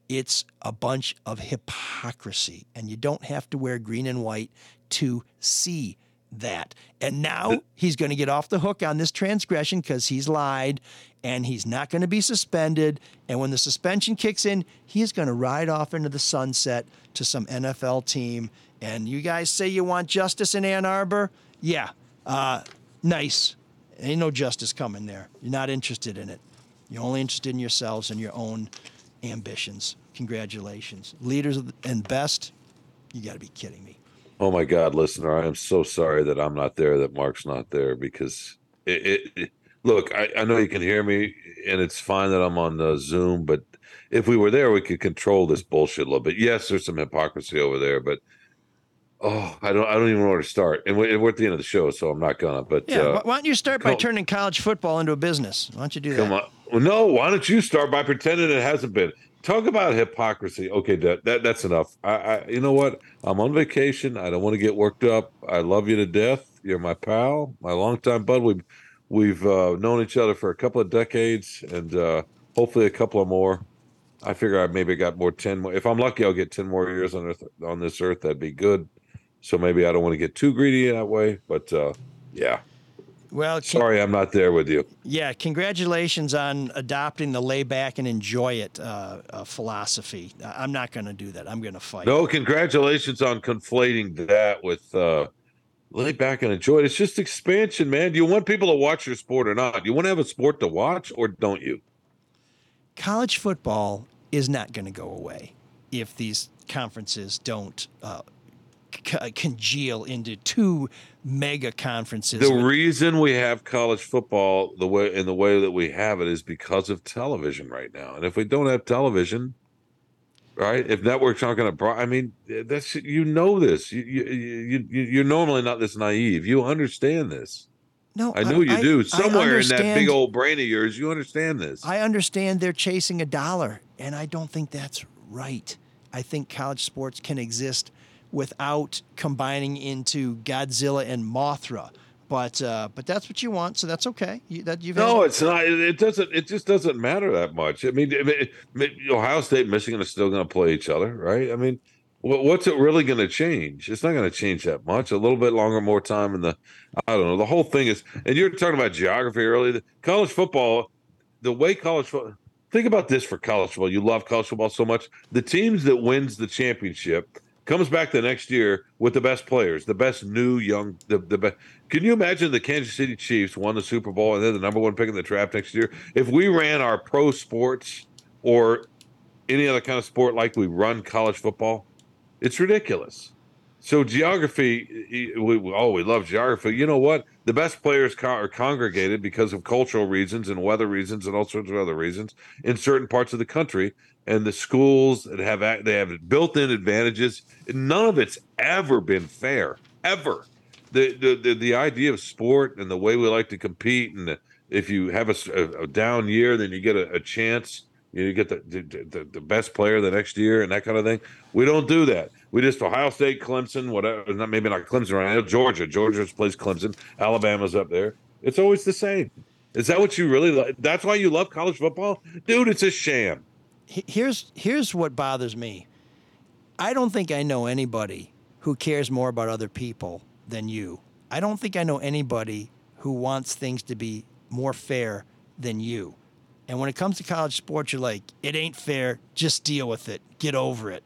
it's a bunch of hypocrisy. And you don't have to wear green and white to see that. And now he's going to get off the hook on this transgression because he's lied, and he's not going to be suspended. And when the suspension kicks in, he is going to ride off into the sunset to some NFL team. And you guys say you want justice in Ann Arbor? Yeah. Nice. Ain't no justice coming there. You're not interested in it. You're only interested in yourselves and your own ambitions. Congratulations. Leaders and best, you got to be kidding me. Oh my God, listener, I am so sorry that I'm not there, that Mark's not there, because look, I know you can hear me and it's fine that I'm on Zoom, but if we were there, we could control this bullshit a little bit. Yes, there's some hypocrisy over there, but I don't even know where to start. And we're at the end of the show, so I'm not gonna, but yeah, why don't you start by turning college football into a business? Why don't you do that? Come on. No, why don't you start by pretending it hasn't been? Talk about hypocrisy. Okay, that's enough. I you know what? I'm on vacation. I don't want to get worked up. I love you to death. You're my pal, my longtime bud. We've known each other for a couple of decades, and hopefully a couple of more. I figure I maybe got 10 more. If I'm lucky, I'll get 10 more years on this earth. That'd be good. So maybe I don't want to get too greedy that way. But yeah. Well, sorry, I'm not there with you. Yeah, congratulations on adopting the lay back and enjoy it philosophy. I'm not going to do that. I'm going to fight. No, congratulations on conflating that with lay back and enjoy it. It's just expansion, man. Do you want people to watch your sport or not? Do you want to have a sport to watch or don't you? College football is not going to go away if these conferences don't congeal into two mega conferences. The reason we have college football the way that we have it is because of television right now. And if we don't have television, right? If networks aren't going to that's, you know, this. You're normally not this naive. You understand this. No, I know you do. Somewhere in that big old brain of yours, you understand this. I understand they're chasing a dollar, and I don't think that's right. I think college sports can exist without combining into Godzilla and Mothra. But that's what you want, so that's okay. It's not. It doesn't. It just doesn't matter that much. I mean, Ohio State, Michigan are still going to play each other, right? I mean, what's it really going to change? It's not going to change that much. A little bit longer, more time in the. I don't know. The whole thing is. And you were talking about geography earlier. College football, the way college football. Think about this for college football. You love college football so much. The teams that wins the championship comes back the next year with the best players, the best new young. The best. Can you imagine the Kansas City Chiefs won the Super Bowl and they're the number one pick in the draft next year? If we ran our pro sports or any other kind of sport like we run college football, it's ridiculous. So geography, we love geography. You know what? The best players are congregated because of cultural reasons and weather reasons and all sorts of other reasons in certain parts of the country. And the schools that have built-in advantages. None of it's ever been fair, ever. The idea of sport and the way we like to compete, and if you have a down year, then you get a chance. You get the best player the next year and that kind of thing. We don't do that. We just Ohio State, Clemson, whatever. Maybe not Clemson right now. Georgia. Georgia plays Clemson. Alabama's up there. It's always the same. Is that what you really like? That's why you love college football? Dude, it's a sham. Here's what bothers me. I don't think I know anybody who cares more about other people than you. I don't think I know anybody who wants things to be more fair than you. And when it comes to college sports, you're like, it ain't fair. Just deal with it. Get over it.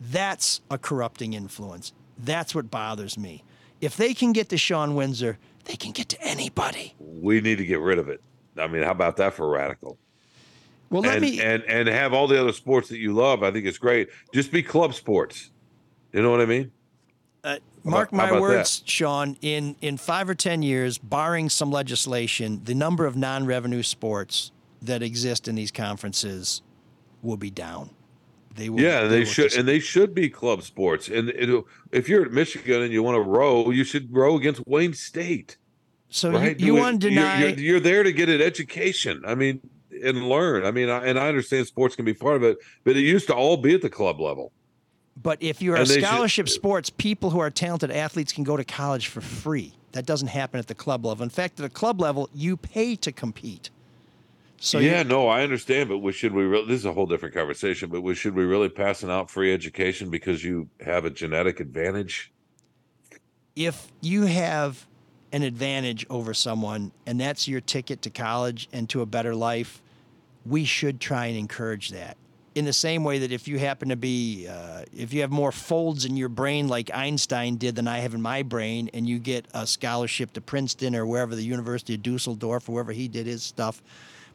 That's a corrupting influence. That's what bothers me. If they can get to Sean Windsor, they can get to anybody. We need to get rid of it. I mean, how about that for radical? Well, and have all the other sports that you love. I think it's great. Just be club sports. You know what I mean? Mark my words, that? Sean, in 5 or 10 years, barring some legislation, the number of non-revenue sports that exist in these conferences will be down. They should be club sports. And if you're at Michigan and you want to row, you should row against Wayne State. So right? you want to deny you're there to get an education. I mean, and learn. I mean, I understand sports can be part of it, but it used to all be at the club level. But if you're a scholarship sports, people who are talented athletes can go to college for free. That doesn't happen at the club level. In fact, at the club level, you pay to compete. So I understand, but this is a whole different conversation, but should we really passing out free education because you have a genetic advantage? If you have an advantage over someone and that's your ticket to college and to a better life, we should try and encourage that. In the same way that if you happen to be, if you have more folds in your brain like Einstein did than I have in my brain, and you get a scholarship to Princeton or wherever, the University of Dusseldorf, wherever he did his stuff,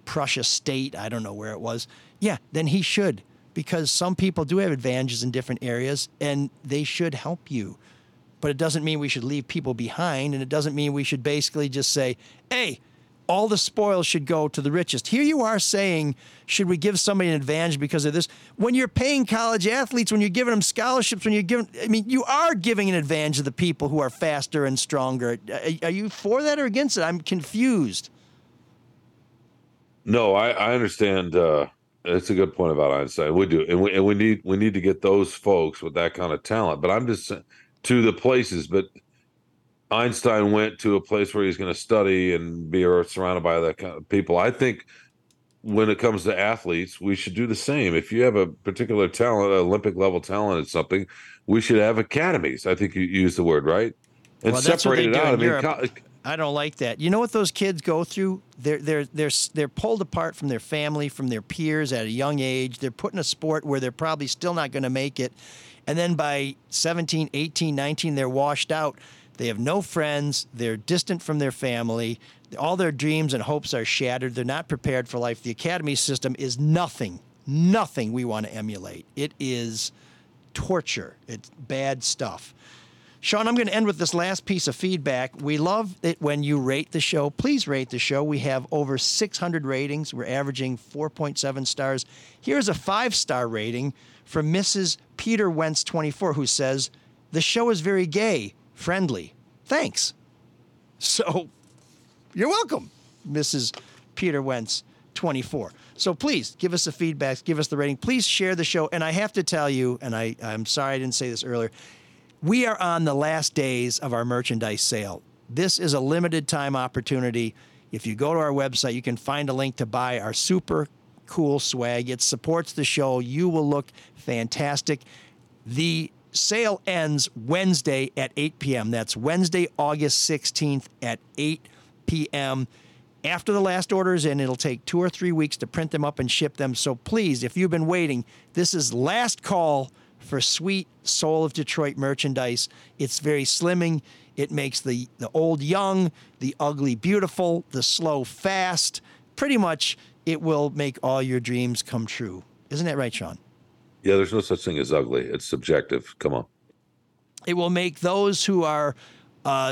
Prussia State, I don't know where it was. Yeah, then he should, because some people do have advantages in different areas and they should help you. But it doesn't mean we should leave people behind, and it doesn't mean we should basically just say, hey, all the spoils should go to the richest. Here you are saying, should we give somebody an advantage because of this? When you're paying college athletes, when you're giving them scholarships, you are giving an advantage to the people who are faster and stronger. Are you for that or against it? I'm confused. No, I understand. That's a good point about Einstein. We do, and we need to get those folks with that kind of talent. But I'm just to the places. But Einstein went to a place where he's going to study and be surrounded by that kind of people. I think when it comes to athletes, we should do the same. If you have a particular talent, Olympic level talent, at something, we should have academies. I think you used the word right, and well, separate it out. I don't like that. You know what those kids go through? They're pulled apart from their family, from their peers at a young age. They're put in a sport where they're probably still not going to make it. And then by 17, 18, 19, they're washed out. They have no friends. They're distant from their family. All their dreams and hopes are shattered. They're not prepared for life. The academy system is nothing we want to emulate. It is torture. It's bad stuff. Sean, I'm going to end with this last piece of feedback. We love it when you rate the show. Please rate the show. We have over 600 ratings. We're averaging 4.7 stars. Here's a 5-star rating from Mrs. Peter Wentz 24, who says, "The show is very gay friendly. Thanks." So you're welcome, Mrs. Peter Wentz 24. So please give us the feedback, give us the rating. Please share the show. And I have to tell you, and I'm sorry I didn't say this earlier, we are on the last days of our merchandise sale. This is a limited time opportunity. If you go to our website, you can find a link to buy our super cool swag. It supports the show. You will look fantastic. The sale ends Wednesday at 8 p.m. That's Wednesday, August 16th at 8 p.m. After the last order is in, it'll take 2 or 3 weeks to print them up and ship them. So please, if you've been waiting, this is last call for sweet Soul of Detroit merchandise. It's very slimming. It makes the old young, the ugly beautiful, the slow fast. Pretty much, it will make all your dreams come true. Isn't that right, Sean? Yeah, there's no such thing as ugly. It's subjective. Come on. It will make those who are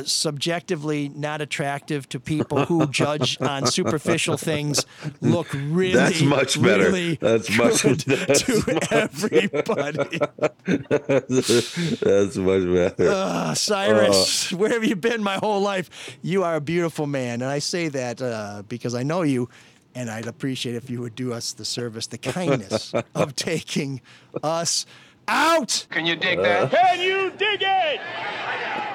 subjectively not attractive to people who judge on superficial things look really, that's much better. Really that's much that's to much everybody. That's much better. Cyrus, where have you been my whole life? You are a beautiful man. And I say that because I know you. And I'd appreciate if you would do us the service, the kindness of taking us out. Can you dig that? Can you dig it?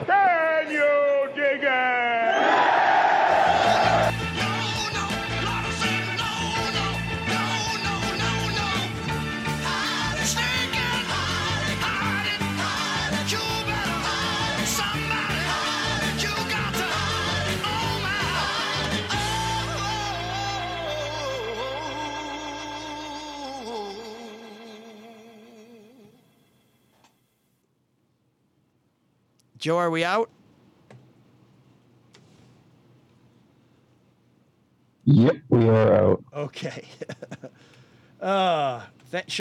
Can you dig Joe, are we out? Yep, we are out. Okay. That.